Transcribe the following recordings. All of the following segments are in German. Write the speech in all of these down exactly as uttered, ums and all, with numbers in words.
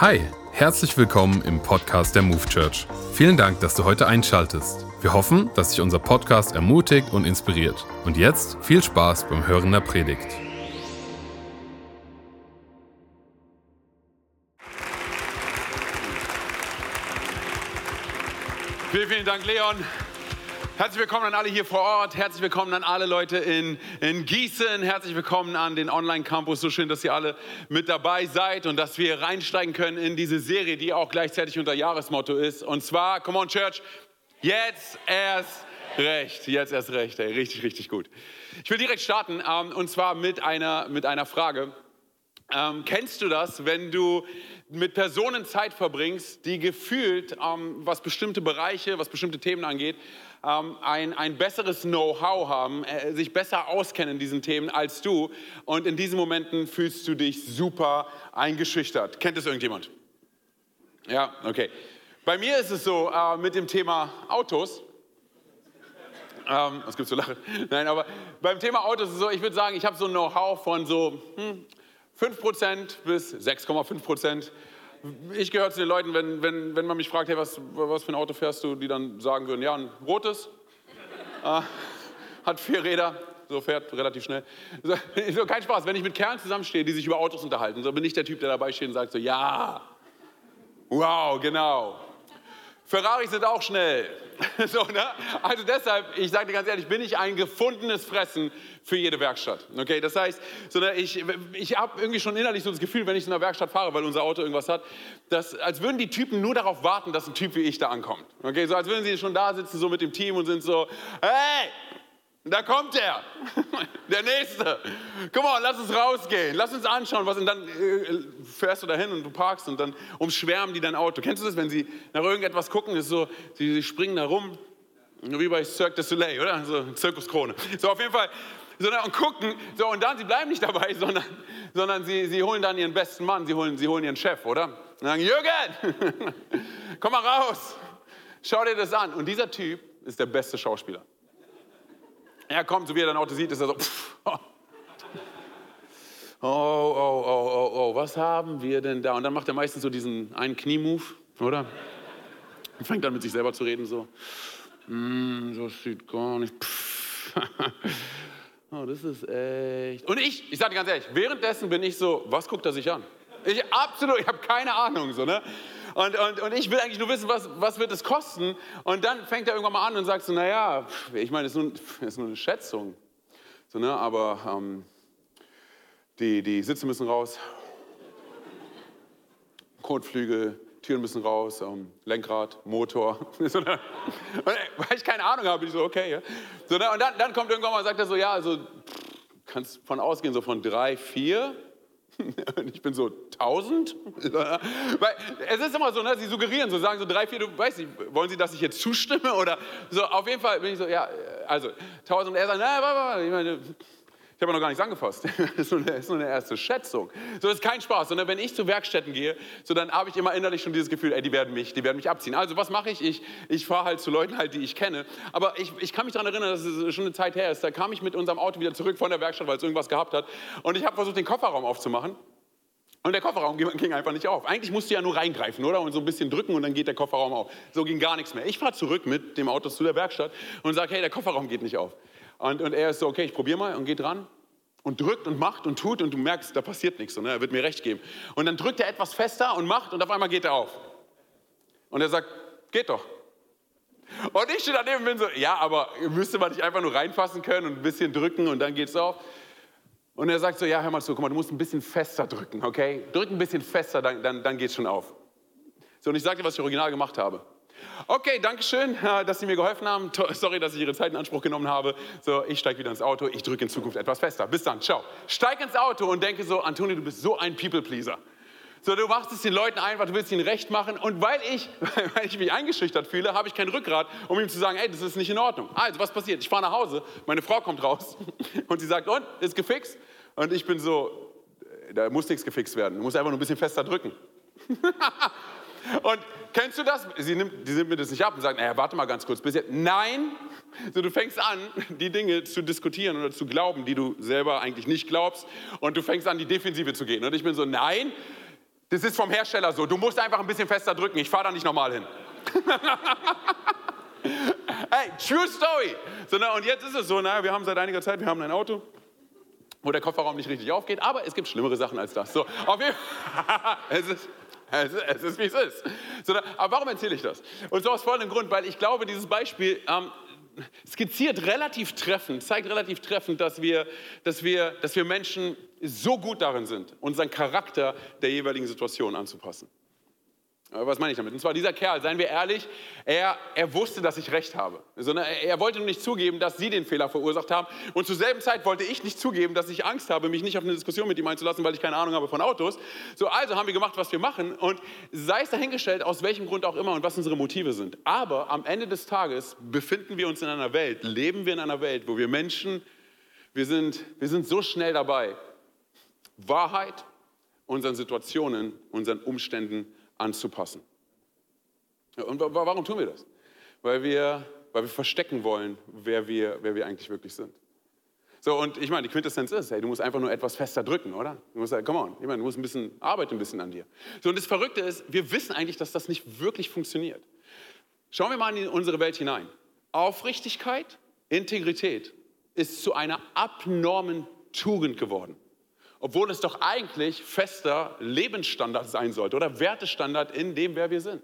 Hi, herzlich willkommen im Podcast der Move Church. Vielen Dank, dass du heute einschaltest. Wir hoffen, dass dich unser Podcast ermutigt und inspiriert. Und jetzt viel Spaß beim Hören der Predigt. Vielen, vielen Dank, Leon. Herzlich willkommen an alle hier vor Ort, herzlich willkommen an alle Leute in, in Gießen, herzlich willkommen an den Online-Campus. So schön, dass ihr alle mit dabei seid und dass wir reinsteigen können in diese Serie, die auch gleichzeitig unser Jahresmotto ist. Und zwar, come on Church, jetzt erst recht, jetzt erst recht, ey, richtig, richtig gut. Ich will direkt starten ähm, und zwar mit einer, mit einer Frage. Ähm, kennst du das, wenn du mit Personen Zeit verbringst, die gefühlt, ähm, was bestimmte Bereiche, was bestimmte Themen angeht, ähm, ein, ein besseres Know-how haben, äh, sich besser auskennen in diesen Themen als du, und in diesen Momenten fühlst du dich super eingeschüchtert? Kennt das irgendjemand? Ja, okay. Bei mir ist es so, äh, mit dem Thema Autos. Ähm, was gibt's zu lachen? Nein, aber beim Thema Autos ist es so, ich würde sagen, ich habe so ein Know-how von so... Hm, fünf Prozent bis sechs Komma fünf Prozent. Ich gehöre zu den Leuten, wenn, wenn, wenn man mich fragt, hey, was, was für ein Auto fährst du, die dann sagen würden, ja, ein rotes, äh, hat vier Räder, so fährt relativ schnell. So, so, kein Spaß, wenn ich mit Kerlen zusammenstehe, die sich über Autos unterhalten, so bin ich der Typ, der dabei steht und sagt so, ja, wow, genau. Ferraris sind auch schnell. So, ne? Also deshalb, ich sage dir ganz ehrlich, bin ich ein gefundenes Fressen für jede Werkstatt. Okay, das heißt, so, ne, ich, ich habe irgendwie schon innerlich so das Gefühl, wenn ich in einer Werkstatt fahre, weil unser Auto irgendwas hat, dass, als würden die Typen nur darauf warten, dass ein Typ wie ich da ankommt. Okay, so als würden sie schon da sitzen, so mit dem Team und sind so, hey, da kommt er, der Nächste. Come on, lass uns rausgehen, lass uns anschauen, was, und dann äh, fährst du dahin und du parkst und dann umschwärmen die dein Auto. Kennst du das, wenn sie nach irgendetwas gucken, ist so, sie, sie springen da rum, wie bei Cirque du Soleil, oder? So Zirkuskrone. So auf jeden Fall, so, und gucken, so, und dann, sie bleiben nicht dabei, sondern, sondern sie, sie holen dann ihren besten Mann, sie holen, sie holen ihren Chef, oder? Und sagen, Jürgen, komm mal raus, schau dir das an. Und dieser Typ ist der beste Schauspieler. Er kommt, so wie er dein Auto sieht, ist er so, pff, oh. oh, oh, oh, oh, oh, was haben wir denn da? Und dann macht er meistens so diesen einen Knie-Move, oder? Und fängt dann mit sich selber zu reden, so, mm, das sieht gar nicht, pff. Oh, das ist echt. Und ich, ich sag dir ganz ehrlich, währenddessen bin ich so, was guckt er sich an? Ich absolut, ich habe keine Ahnung, so, ne? Und, und, und ich will eigentlich nur wissen, was, was wird es kosten? Und dann fängt er irgendwann mal an und sagt so, naja, ich meine, das ist, ist nur eine Schätzung. So, ne? Aber ähm, die, die Sitze müssen raus, Kotflügel, Türen müssen raus, ähm, Lenkrad, Motor. So, ne? Und, weil ich keine Ahnung habe, bin ich so, okay. Ja? So, ne? Und dann, dann kommt irgendwann mal und sagt er so, ja, also kannst von ausgehen, so von drei, vier... Und ich bin so, tausend? Weil es ist immer so, ne, sie suggerieren, so sagen so drei, vier, du weißt nicht, wollen sie, dass ich jetzt zustimme? Oder so, auf jeden Fall bin ich so, ja, also tausend. Er sagt, na, warte, warte, ich meine, ich habe noch gar nichts angefasst. Das ist nur eine, ist nur eine erste Schätzung. So, das ist kein Spaß. Sondern wenn ich zu Werkstätten gehe, so dann habe ich immer innerlich schon dieses Gefühl, ey, die werden mich, die werden mich abziehen. Also was mache ich? Ich, ich fahre halt zu Leuten halt, die ich kenne. Aber ich, ich kann mich daran erinnern, dass es schon eine Zeit her ist. Da kam ich mit unserem Auto wieder zurück von der Werkstatt, weil es irgendwas gehabt hat. Und ich habe versucht, den Kofferraum aufzumachen. Und der Kofferraum ging einfach nicht auf. Eigentlich musst du ja nur reingreifen, oder? Und so ein bisschen drücken und dann geht der Kofferraum auf. So ging gar nichts mehr. Ich fahre zurück mit dem Auto zu der Werkstatt und sage, hey, der Kofferraum geht nicht auf. Und, und er ist so, okay, ich probiere mal, und geht ran und drückt und macht und tut und du merkst, da passiert nichts. Und er wird mir recht geben. Und dann drückt er etwas fester und macht und auf einmal geht er auf. Und er sagt, geht doch. Und ich stehe daneben und bin so, ja, aber müsste man nicht einfach nur reinfassen können und ein bisschen drücken und dann geht's auf? Und er sagt so, ja, hör mal zu, guck mal, du musst ein bisschen fester drücken, okay? Drück ein bisschen fester, dann, dann, dann geht's schon auf. So, und ich sag dir, was ich original gemacht habe. Okay, danke schön, dass Sie mir geholfen haben. Sorry, dass ich Ihre Zeit in Anspruch genommen habe. So, ich steige wieder ins Auto, ich drücke in Zukunft etwas fester. Bis dann, ciao. Steig ins Auto und denke so, Antonio, du bist so ein People-Pleaser. So, du machst es den Leuten einfach, du willst ihnen recht machen. Und weil ich, weil ich mich eingeschüchtert fühle, habe ich kein Rückgrat, um ihm zu sagen, ey, das ist nicht in Ordnung. Also, was passiert? Ich fahre nach Hause, meine Frau kommt raus und sie sagt, und, ist gefixt? Und ich bin so, da muss nichts gefixt werden, du musst einfach nur ein bisschen fester drücken. Und kennst du das? Sie nimmt, die nimmt mir das nicht ab und sagt, naja, warte mal ganz kurz. Bis jetzt. Nein! So, du fängst an, die Dinge zu diskutieren oder zu glauben, die du selber eigentlich nicht glaubst. Und du fängst an, die Defensive zu gehen. Und ich bin so, nein, Das ist vom Hersteller so. Du musst einfach ein bisschen fester drücken. Ich fahre da nicht nochmal hin. Hey, true story. So, na, und jetzt ist es so, na, wir haben seit einiger Zeit, wir haben ein Auto, wo der Kofferraum nicht richtig aufgeht, aber es gibt schlimmere Sachen als das. So, auf jeden Fall. es ist... Es ist, es ist, wie es ist. So, aber warum erzähle ich das? Und so aus folgendem Grund, weil ich glaube, dieses Beispiel ähm, skizziert relativ treffend, zeigt relativ treffend, dass wir, dass, wir, dass wir Menschen so gut darin sind, unseren Charakter der jeweiligen Situation anzupassen. Was meine ich damit? Und zwar dieser Kerl, seien wir ehrlich, er, er wusste, dass ich recht habe. Sondern er wollte nur nicht zugeben, dass sie den Fehler verursacht haben. Und zur selben Zeit wollte ich nicht zugeben, dass ich Angst habe, mich nicht auf eine Diskussion mit ihm einzulassen, weil ich keine Ahnung habe von Autos. So, also haben wir gemacht, was wir machen. Und sei es dahingestellt, aus welchem Grund auch immer und was unsere Motive sind. Aber am Ende des Tages befinden wir uns in einer Welt, leben wir in einer Welt, wo wir Menschen, wir sind, wir sind so schnell dabei, Wahrheit unseren Situationen, unseren Umständen anzupassen. Und warum tun wir das? Weil wir, weil wir verstecken wollen, wer wir, wer wir eigentlich wirklich sind. So, und ich meine, die Quintessenz ist, hey, du musst einfach nur etwas fester drücken, oder? Du musst sagen, come on, ich meine, du musst ein bisschen, arbeite ein bisschen an dir. So, und das Verrückte ist, wir wissen eigentlich, dass das nicht wirklich funktioniert. Schauen wir mal in unsere Welt hinein. Aufrichtigkeit, Integrität ist zu einer abnormen Tugend geworden. Obwohl es doch eigentlich fester Lebensstandard sein sollte oder Wertestandard in dem, wer wir sind.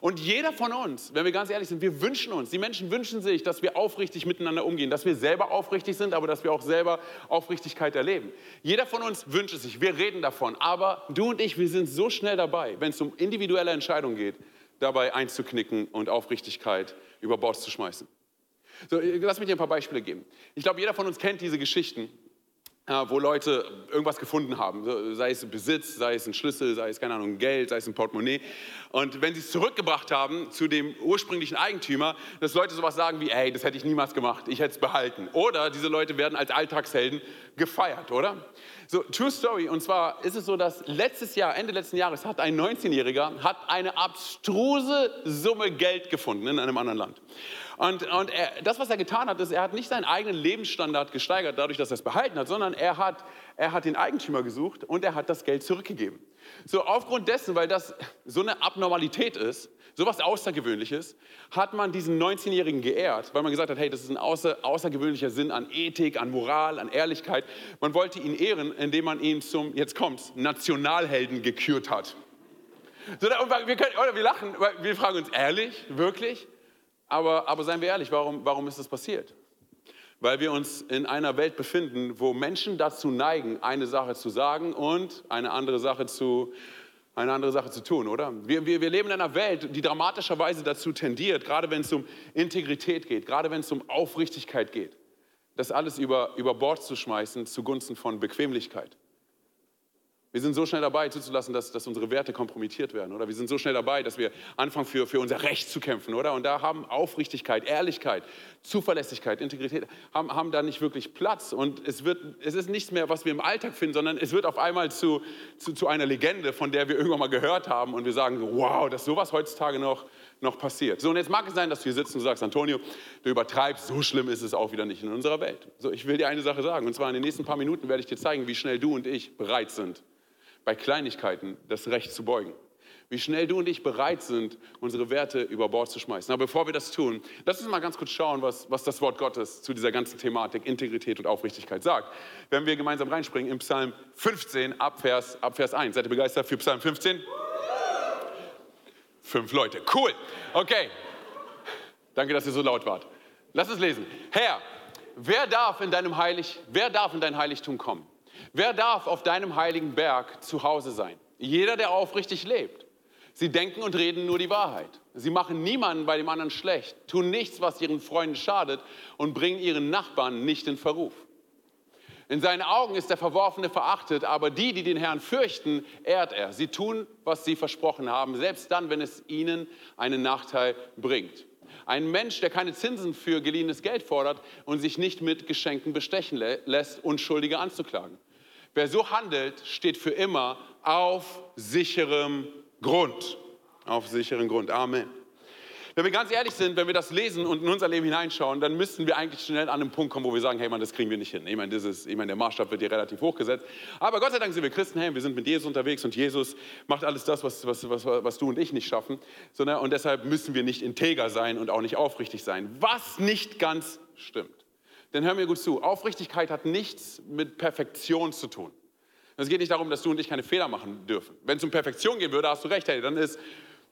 Und jeder von uns, wenn wir ganz ehrlich sind, wir wünschen uns, die Menschen wünschen sich, dass wir aufrichtig miteinander umgehen, dass wir selber aufrichtig sind, aber dass wir auch selber Aufrichtigkeit erleben. Jeder von uns wünscht es sich, wir reden davon, aber du und ich, wir sind so schnell dabei, wenn es um individuelle Entscheidungen geht, dabei einzuknicken und Aufrichtigkeit über Bord zu schmeißen. So, lass mich dir ein paar Beispiele geben. Ich glaube, jeder von uns kennt diese Geschichten, wo Leute irgendwas gefunden haben, sei es Besitz, sei es ein Schlüssel, sei es, keine Ahnung, Geld, sei es ein Portemonnaie. Und wenn sie es zurückgebracht haben zu dem ursprünglichen Eigentümer, dass Leute sowas sagen wie, ey, das hätte ich niemals gemacht, ich hätte es behalten. Oder diese Leute werden als Alltagshelden gefeiert, oder? So, true story, und zwar ist es so, dass letztes Jahr, Ende letzten Jahres, hat ein neunzehnjähriger hat eine abstruse Summe Geld gefunden in einem anderen Land. Und, und er, das, was er getan hat, ist, er hat nicht seinen eigenen Lebensstandard gesteigert, dadurch, dass er es behalten hat, sondern er hat, er hat den Eigentümer gesucht und er hat das Geld zurückgegeben. So, aufgrund dessen, weil das so eine Abnormalität ist, so was Außergewöhnliches, hat man diesen neunzehnjährigen geehrt, weil man gesagt hat, hey, das ist ein außer, außergewöhnlicher Sinn an Ethik, an Moral, an Ehrlichkeit. Man wollte ihn ehren, indem man ihn zum, jetzt kommt's, Nationalhelden gekürt hat. So, und wir, können, oder wir lachen, weil wir fragen uns, ehrlich, wirklich? Aber, aber seien wir ehrlich, warum, warum ist das passiert? Weil wir uns in einer Welt befinden, wo Menschen dazu neigen, eine Sache zu sagen und eine andere Sache zu, eine andere Sache zu tun, oder? Wir, wir, wir leben in einer Welt, die dramatischerweise dazu tendiert, gerade wenn es um Integrität geht, gerade wenn es um Aufrichtigkeit geht, das alles über, über Bord zu schmeißen zugunsten von Bequemlichkeit. Wir sind so schnell dabei, zuzulassen, dass, dass unsere Werte kompromittiert werden, oder? Wir sind so schnell dabei, dass wir anfangen, für, für unser Recht zu kämpfen, oder? Und da haben Aufrichtigkeit, Ehrlichkeit, Zuverlässigkeit, Integrität, haben, haben da nicht wirklich Platz. Und es, wird, es ist nichts mehr, was wir im Alltag finden, sondern es wird auf einmal zu, zu, zu einer Legende, von der wir irgendwann mal gehört haben. Und wir sagen, wow, dass sowas heutzutage noch, noch passiert. So, und jetzt mag es sein, dass du hier sitzt und sagst, Antonio, du übertreibst, so schlimm ist es auch wieder nicht in unserer Welt. So, ich will dir eine Sache sagen, und zwar in den nächsten paar Minuten werde ich dir zeigen, wie schnell du und ich bereit sind, bei Kleinigkeiten das Recht zu beugen. Wie schnell du und ich bereit sind, unsere Werte über Bord zu schmeißen. Aber bevor wir das tun, lass uns mal ganz kurz schauen, was, was das Wort Gottes zu dieser ganzen Thematik Integrität und Aufrichtigkeit sagt. Wenn wir gemeinsam reinspringen im Psalm fünfzehn, ab Vers, ab Vers eins. Seid ihr begeistert für Psalm fünfzehn? Fünf Leute, cool. Okay, danke, dass ihr so laut wart. Lass uns lesen. Herr, wer darf in deinem Heilig, wer darf in dein Heiligtum kommen? Wer darf auf deinem heiligen Berg zu Hause sein? Jeder, der aufrichtig lebt. Sie denken und reden nur die Wahrheit. Sie machen niemanden bei dem anderen schlecht, tun nichts, was ihren Freunden schadet und bringen ihren Nachbarn nicht in Verruf. In seinen Augen ist der Verworfene verachtet, aber die, die den Herrn fürchten, ehrt er. Sie tun, was sie versprochen haben, selbst dann, wenn es ihnen einen Nachteil bringt. Ein Mensch, der keine Zinsen für geliehenes Geld fordert und sich nicht mit Geschenken bestechen lässt, Unschuldige anzuklagen. Wer so handelt, steht für immer auf sicherem Grund. Auf sicherem Grund. Amen. Wenn wir ganz ehrlich sind, wenn wir das lesen und in unser Leben hineinschauen, dann müssten wir eigentlich schnell an einen Punkt kommen, wo wir sagen, hey Mann, das kriegen wir nicht hin. Ich meine, das ist, ich meine, der Maßstab wird hier relativ hoch gesetzt. Aber Gott sei Dank sind wir Christen, hey, wir sind mit Jesus unterwegs und Jesus macht alles das, was, was, was, was du und ich nicht schaffen. Sondern, und deshalb müssen wir nicht integer sein und auch nicht aufrichtig sein, was nicht ganz stimmt. Denn hör mir gut zu, Aufrichtigkeit hat nichts mit Perfektion zu tun. Es geht nicht darum, dass du und ich keine Fehler machen dürfen. Wenn es um Perfektion gehen würde, hast du recht, hey, dann ist,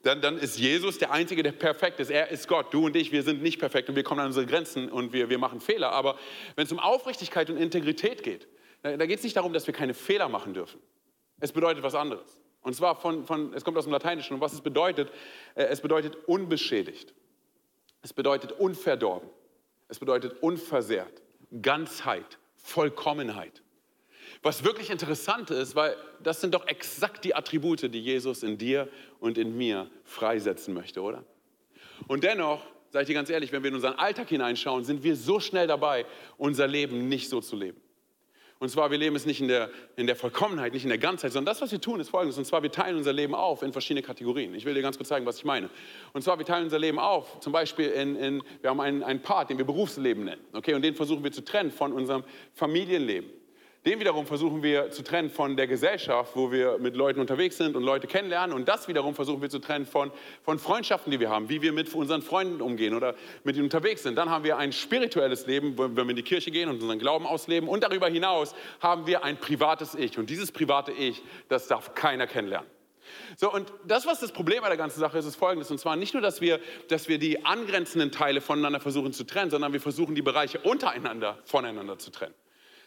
dann, dann ist Jesus der Einzige, der perfekt ist. Er ist Gott, du und ich, wir sind nicht perfekt und wir kommen an unsere Grenzen und wir, wir machen Fehler. Aber wenn es um Aufrichtigkeit und Integrität geht, da, da geht es nicht darum, dass wir keine Fehler machen dürfen. Es bedeutet was anderes. Und zwar, von, von, es kommt aus dem Lateinischen und was es bedeutet, es bedeutet unbeschädigt. Es bedeutet unverdorben. Es bedeutet unversehrt, Ganzheit, Vollkommenheit. Was wirklich interessant ist, weil das sind doch exakt die Attribute, die Jesus in dir und in mir freisetzen möchte, oder? Und dennoch, sage ich dir ganz ehrlich, wenn wir in unseren Alltag hineinschauen, sind wir so schnell dabei, unser Leben nicht so zu leben. Und zwar, wir leben es nicht in der, in der Vollkommenheit, nicht in der Ganzheit, sondern das, was wir tun, ist Folgendes. Und zwar, wir teilen unser Leben auf in verschiedene Kategorien. Ich will dir ganz kurz zeigen, was ich meine. Und zwar, wir teilen unser Leben auf, zum Beispiel in, in wir haben einen, einen Part, den wir Berufsleben nennen. Okay? Und den versuchen wir zu trennen von unserem Familienleben. Den wiederum versuchen wir zu trennen von der Gesellschaft, wo wir mit Leuten unterwegs sind und Leute kennenlernen. Und das wiederum versuchen wir zu trennen von, von Freundschaften, die wir haben, wie wir mit unseren Freunden umgehen oder mit ihnen unterwegs sind. Dann haben wir ein spirituelles Leben, wenn wir in die Kirche gehen und unseren Glauben ausleben. Und darüber hinaus haben wir ein privates Ich. Und dieses private Ich, das darf keiner kennenlernen. So, und das, was das Problem bei der ganzen Sache ist, ist Folgendes. Und zwar nicht nur, dass wir, dass wir die angrenzenden Teile voneinander versuchen zu trennen, sondern wir versuchen, die Bereiche untereinander voneinander zu trennen.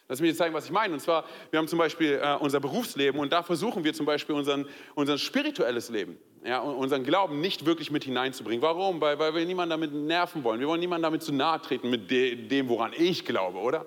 Lass mich jetzt zeigen, was ich meine. Und zwar, wir haben zum Beispiel äh, unser Berufsleben und da versuchen wir zum Beispiel unseren, unseren spirituelles Leben, ja, unseren Glauben nicht wirklich mit hineinzubringen. Warum? Weil, weil wir niemanden damit nerven wollen. Wir wollen niemanden damit zu nahe treten mit de, dem, woran ich glaube, oder?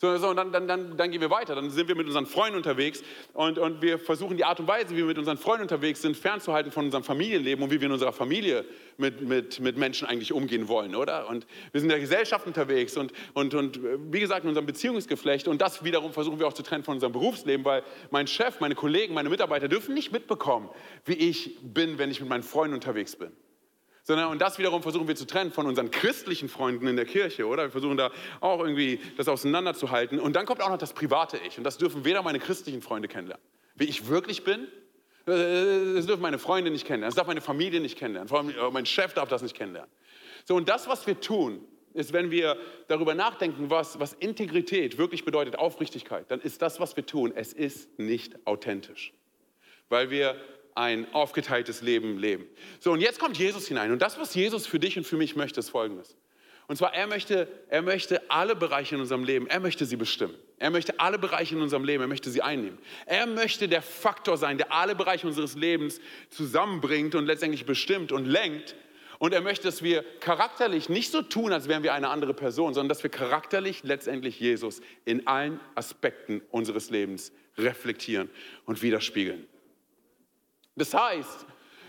So, so, und dann, dann, dann, dann gehen wir weiter. Dann sind wir mit unseren Freunden unterwegs und, und wir versuchen die Art und Weise, wie wir mit unseren Freunden unterwegs sind, fernzuhalten von unserem Familienleben und wie wir in unserer Familie mit, mit, mit Menschen eigentlich umgehen wollen, oder? Und wir sind in der Gesellschaft unterwegs und, und, und wie gesagt, in unserem Beziehungsgeflecht. Und das wiederum versuchen wir auch zu trennen von unserem Berufsleben, weil mein Chef, meine Kollegen, meine Mitarbeiter dürfen nicht mitbekommen, wie ich bin, wenn ich mit meinen Freunden unterwegs bin. Sondern, und das wiederum versuchen wir zu trennen von unseren christlichen Freunden in der Kirche, oder? Wir versuchen da auch irgendwie das auseinanderzuhalten. Und dann kommt auch noch das private Ich. Und das dürfen weder meine christlichen Freunde kennenlernen, wie ich wirklich bin. Das dürfen meine Freunde nicht kennenlernen. Das darf meine Familie nicht kennenlernen. Vor allem mein Chef darf das nicht kennenlernen. So, und das, was wir tun, ist, wenn wir darüber nachdenken, was, was Integrität wirklich bedeutet, Aufrichtigkeit, dann ist das, was wir tun, es ist nicht authentisch. Weil wir ein aufgeteiltes Leben leben. So, und jetzt kommt Jesus hinein. Und das, was Jesus für dich und für mich möchte, ist Folgendes. Und zwar, er möchte, er möchte alle Bereiche in unserem Leben, er möchte sie bestimmen. Er möchte alle Bereiche in unserem Leben, er möchte sie einnehmen. Er möchte der Faktor sein, der alle Bereiche unseres Lebens zusammenbringt und letztendlich bestimmt und lenkt. Und er möchte, dass wir charakterlich nicht so tun, als wären wir eine andere Person, sondern dass wir charakterlich letztendlich Jesus in allen Aspekten unseres Lebens reflektieren und widerspiegeln. Das heißt,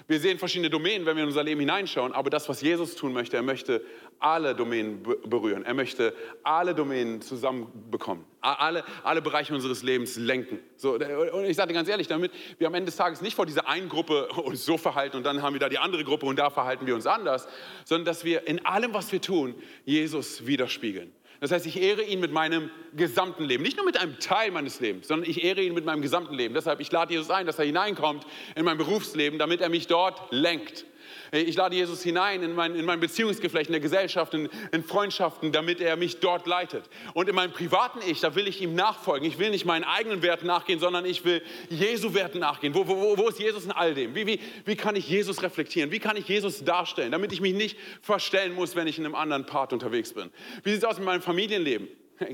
wir sehen verschiedene Domänen, wenn wir in unser Leben hineinschauen, aber das, was Jesus tun möchte, er möchte alle Domänen berühren, er möchte alle Domänen zusammenbekommen, alle, alle Bereiche unseres Lebens lenken. So, und ich sage dir ganz ehrlich, damit wir am Ende des Tages nicht vor dieser einen Gruppe uns so verhalten und dann haben wir da die andere Gruppe und da verhalten wir uns anders, sondern dass wir in allem, was wir tun, Jesus widerspiegeln. Das heißt, ich ehre ihn mit meinem gesamten Leben. Nicht nur mit einem Teil meines Lebens, sondern ich ehre ihn mit meinem gesamten Leben. Deshalb, ich lade Jesus ein, dass er hineinkommt in mein Berufsleben, damit er mich dort lenkt. Ich lade Jesus hinein in mein, in mein Beziehungsgeflecht, in der Gesellschaft, in, in Freundschaften, damit er mich dort leitet. Und in meinem privaten Ich, da will ich ihm nachfolgen. Ich will nicht meinen eigenen Werten nachgehen, sondern ich will Jesu Werten nachgehen. Wo, wo, wo ist Jesus in all dem? Wie, wie, wie kann ich Jesus reflektieren? Wie kann ich Jesus darstellen, damit ich mich nicht verstellen muss, wenn ich in einem anderen Part unterwegs bin? Wie sieht es aus mit meinem Familienleben?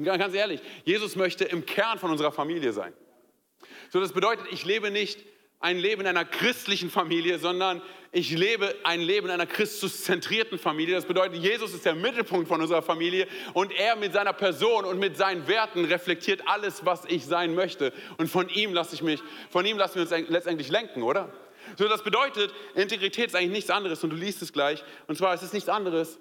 Ganz ehrlich, Jesus möchte im Kern von unserer Familie sein. So, das bedeutet, ich lebe nicht ein Leben in einer christlichen Familie, sondern ich lebe ein Leben in einer christuszentrierten Familie. Das bedeutet, Jesus ist der Mittelpunkt von unserer Familie und er mit seiner Person und mit seinen Werten reflektiert alles, was ich sein möchte. Und von ihm lasse ich mich, von ihm lassen wir uns letztendlich lenken, oder? So, das bedeutet, Integrität ist eigentlich nichts anderes und du liest es gleich. Und zwar, es ist nichts anderes,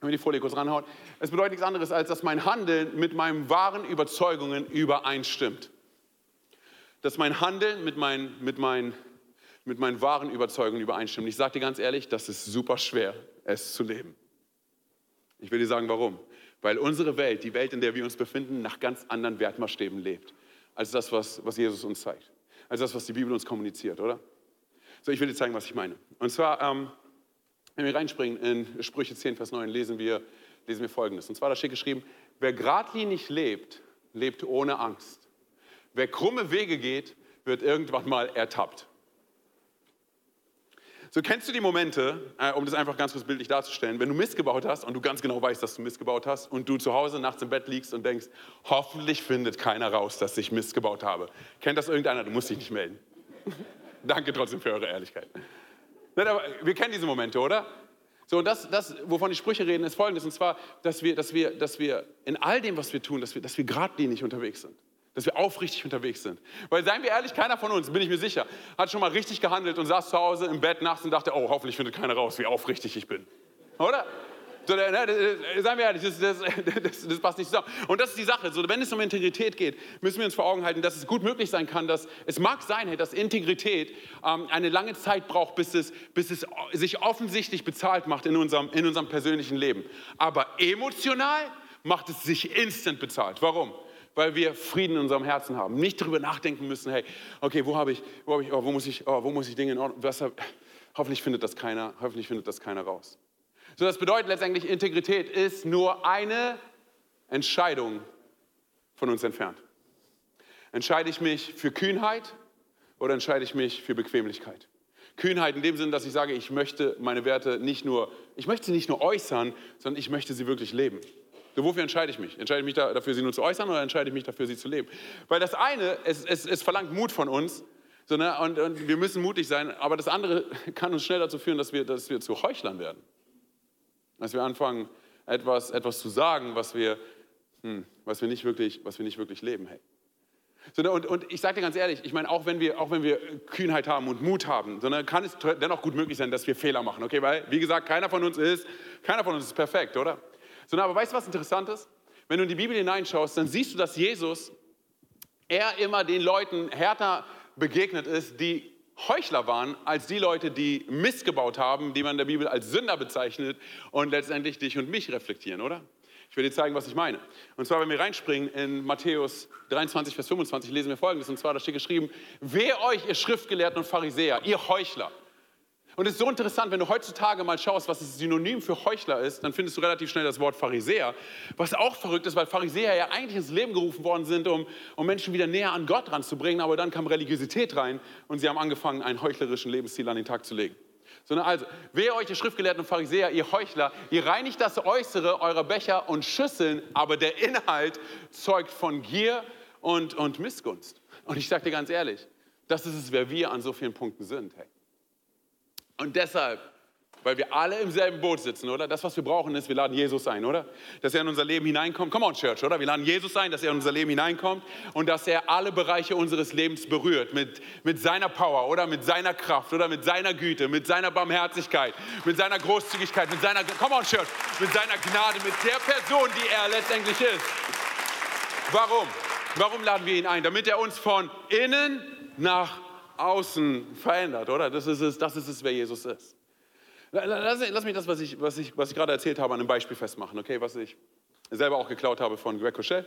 wenn wir die Folie kurz ranhauen, es bedeutet nichts anderes, als dass mein Handeln mit meinen wahren Überzeugungen übereinstimmt. Dass mein Handeln mit meinen, mit meinen, mit meinen wahren Überzeugungen übereinstimmen. Ich sage dir ganz ehrlich, das ist super schwer, es zu leben. Ich will dir sagen, warum. Weil unsere Welt, die Welt, in der wir uns befinden, nach ganz anderen Wertmaßstäben lebt, als das, was, was Jesus uns zeigt. Als das, was die Bibel uns kommuniziert, oder? So, ich will dir zeigen, was ich meine. Und zwar, ähm, wenn wir reinspringen in Sprüche zehn, Vers neun, lesen wir, lesen wir Folgendes. Und zwar, da steht geschrieben, wer geradlinig lebt, lebt ohne Angst. Wer krumme Wege geht, wird irgendwann mal ertappt. So, kennst du die Momente, äh, um das einfach ganz kurz bildlich darzustellen, wenn du missgebaut hast und du ganz genau weißt, dass du missgebaut hast und du zu Hause nachts im Bett liegst und denkst, hoffentlich findet keiner raus, dass ich missgebaut habe. Kennt das irgendeiner? Du musst dich nicht melden. Danke trotzdem für eure Ehrlichkeit. Nein, aber wir kennen diese Momente, oder? So, und das, das, wovon die Sprüche reden, ist Folgendes, und zwar, dass wir, dass wir, dass wir in all dem, was wir tun, dass wir, dass wir geradlinig unterwegs sind. Dass wir aufrichtig unterwegs sind. Weil, seien wir ehrlich, keiner von uns, bin ich mir sicher, hat schon mal richtig gehandelt und saß zu Hause im Bett nachts und dachte, oh, hoffentlich findet keiner raus, wie aufrichtig ich bin. Oder? So, ne, seien wir ehrlich, das, das, das, das passt nicht zusammen. Und das ist die Sache. So, wenn es um Integrität geht, müssen wir uns vor Augen halten, dass es gut möglich sein kann, dass es mag sein, dass Integrität ähm, eine lange Zeit braucht, bis es, bis es sich offensichtlich bezahlt macht in unserem, in unserem persönlichen Leben. Aber emotional macht es sich instant bezahlt. Warum? Weil wir Frieden in unserem Herzen haben. Nicht darüber nachdenken müssen, hey, okay, wo habe ich, wo habe ich, oh, wo muss ich, oh, wo muss ich Dinge in Ordnung, was, hoffentlich findet das keiner, hoffentlich findet das keiner raus. So, das bedeutet letztendlich, Integrität ist nur eine Entscheidung von uns entfernt. Entscheide ich mich für Kühnheit oder entscheide ich mich für Bequemlichkeit? Kühnheit in dem Sinne, dass ich sage, ich möchte meine Werte nicht nur, ich möchte sie nicht nur äußern, sondern ich möchte sie wirklich leben. So, wofür entscheide ich mich? Entscheide ich mich dafür, sie nur zu äußern, oder entscheide ich mich dafür, sie zu leben? Weil das eine, es, es, es verlangt Mut von uns, so, ne, und, und wir müssen mutig sein, aber das andere kann uns schnell dazu führen, dass wir, dass wir zu Heuchlern werden. Dass wir anfangen, etwas, etwas zu sagen, was wir, hm, was wir nicht wirklich, was wir nicht wirklich leben. Hey. So, ne, und, und ich sage dir ganz ehrlich, ich meine, auch wenn wir, auch wenn wir Kühnheit haben und Mut haben, so, ne, kann es dennoch gut möglich sein, dass wir Fehler machen. Okay? Weil, wie gesagt, keiner von uns ist, keiner von uns ist perfekt, oder? Sondern aber weißt du, was interessant ist? Wenn du in die Bibel hineinschaust, dann siehst du, dass Jesus, er immer den Leuten härter begegnet ist, die Heuchler waren, als die Leute, die missgebaut haben, die man in der Bibel als Sünder bezeichnet und letztendlich dich und mich reflektieren, oder? Ich will dir zeigen, was ich meine. Und zwar, wenn wir reinspringen in Matthäus dreiundzwanzig, Vers fünfundzwanzig, lesen wir Folgendes. Und zwar, da steht geschrieben, wehe euch, ihr Schriftgelehrten und Pharisäer, ihr Heuchler. Und es ist so interessant, wenn du heutzutage mal schaust, was das Synonym für Heuchler ist, dann findest du relativ schnell das Wort Pharisäer, was auch verrückt ist, weil Pharisäer ja eigentlich ins Leben gerufen worden sind, um, um Menschen wieder näher an Gott ranzubringen, aber dann kam Religiosität rein und sie haben angefangen, einen heuchlerischen Lebensstil an den Tag zu legen. Sondern also, wehe euch, ihr Schriftgelehrten und Pharisäer, ihr Heuchler, ihr reinigt das Äußere eurer Becher und Schüsseln, aber der Inhalt zeugt von Gier und, und Missgunst. Und ich sage dir ganz ehrlich, das ist es, wer wir an so vielen Punkten sind, hey. Und deshalb, weil wir alle im selben Boot sitzen, oder? Das, was wir brauchen, ist, wir laden Jesus ein, oder? Dass er in unser Leben hineinkommt. Come on, Church, oder? Wir laden Jesus ein, dass er in unser Leben hineinkommt und dass er alle Bereiche unseres Lebens berührt. Mit, mit seiner Power, oder? Mit seiner Kraft, oder? Mit seiner Güte, mit seiner Barmherzigkeit, mit seiner Großzügigkeit, mit seiner, come on, Church, mit seiner Gnade, mit der Person, die er letztendlich ist. Warum? Warum laden wir ihn ein? Damit er uns von innen nach außen verändert, oder? Das ist es, das ist es, wer Jesus ist. Lass, lass mich das, was ich, was, ich, was ich gerade erzählt habe, an einem Beispiel festmachen, okay? Was ich selber auch geklaut habe von Gregor Schell.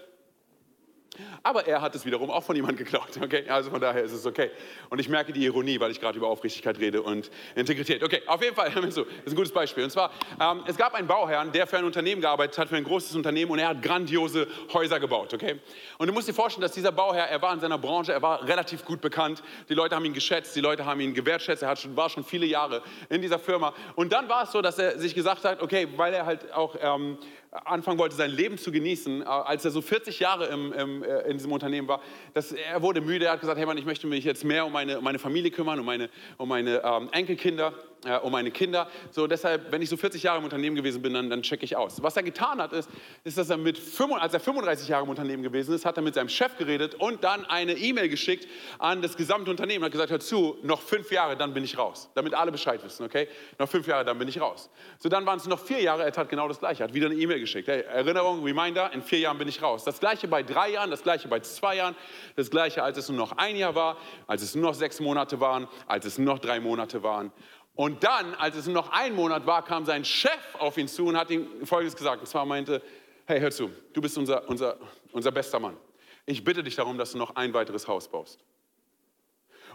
Aber er hat es wiederum auch von jemandem geklaut, okay? Also von daher ist es okay. Und ich merke die Ironie, weil ich gerade über Aufrichtigkeit rede und Integrität. Okay, auf jeden Fall, das ist ein gutes Beispiel. Und zwar, ähm, es gab einen Bauherrn, der für ein Unternehmen gearbeitet hat, für ein großes Unternehmen, und er hat grandiose Häuser gebaut, okay? Und du musst dir vorstellen, dass dieser Bauherr, er war in seiner Branche, er war relativ gut bekannt, die Leute haben ihn geschätzt, die Leute haben ihn gewertschätzt, er hat schon, war schon viele Jahre in dieser Firma. Und dann war es so, dass er sich gesagt hat, okay, weil er halt auch ähm, anfangen wollte, sein Leben zu genießen, als er so vierzig Jahre im, im in diesem Unternehmen war, dass er wurde müde, er hat gesagt, hey Mann, ich möchte mich jetzt mehr um meine, um meine Familie kümmern, um meine, um meine ähm, Enkelkinder äh, um meine Kinder. So, deshalb, wenn ich so vierzig Jahre im Unternehmen gewesen bin, dann, dann checke ich aus. Was er getan hat, ist, ist dass er mit fünfunddreißig, als er fünfunddreißig Jahre im Unternehmen gewesen ist, hat er mit seinem Chef geredet und dann eine E-Mail geschickt an das gesamte Unternehmen. Er hat gesagt, hör zu, noch fünf Jahre, dann bin ich raus. Damit alle Bescheid wissen, okay? Noch fünf Jahre, dann bin ich raus. So, dann waren es noch vier Jahre, er tat genau das Gleiche, hat wieder eine E-Mail geschickt. Hey, Erinnerung, Reminder, in vier Jahren bin ich raus. Das Gleiche bei drei Jahren, das Gleiche bei zwei Jahren, das Gleiche, als es nur noch ein Jahr war, als es nur noch sechs Monate waren, als es nur noch drei Monate waren. Und dann, als es nur noch ein Monat war, kam sein Chef auf ihn zu und hat ihm Folgendes gesagt. Und zwar meinte, hey, hör zu, du bist unser, unser, unser bester Mann. Ich bitte dich darum, dass du noch ein weiteres Haus baust.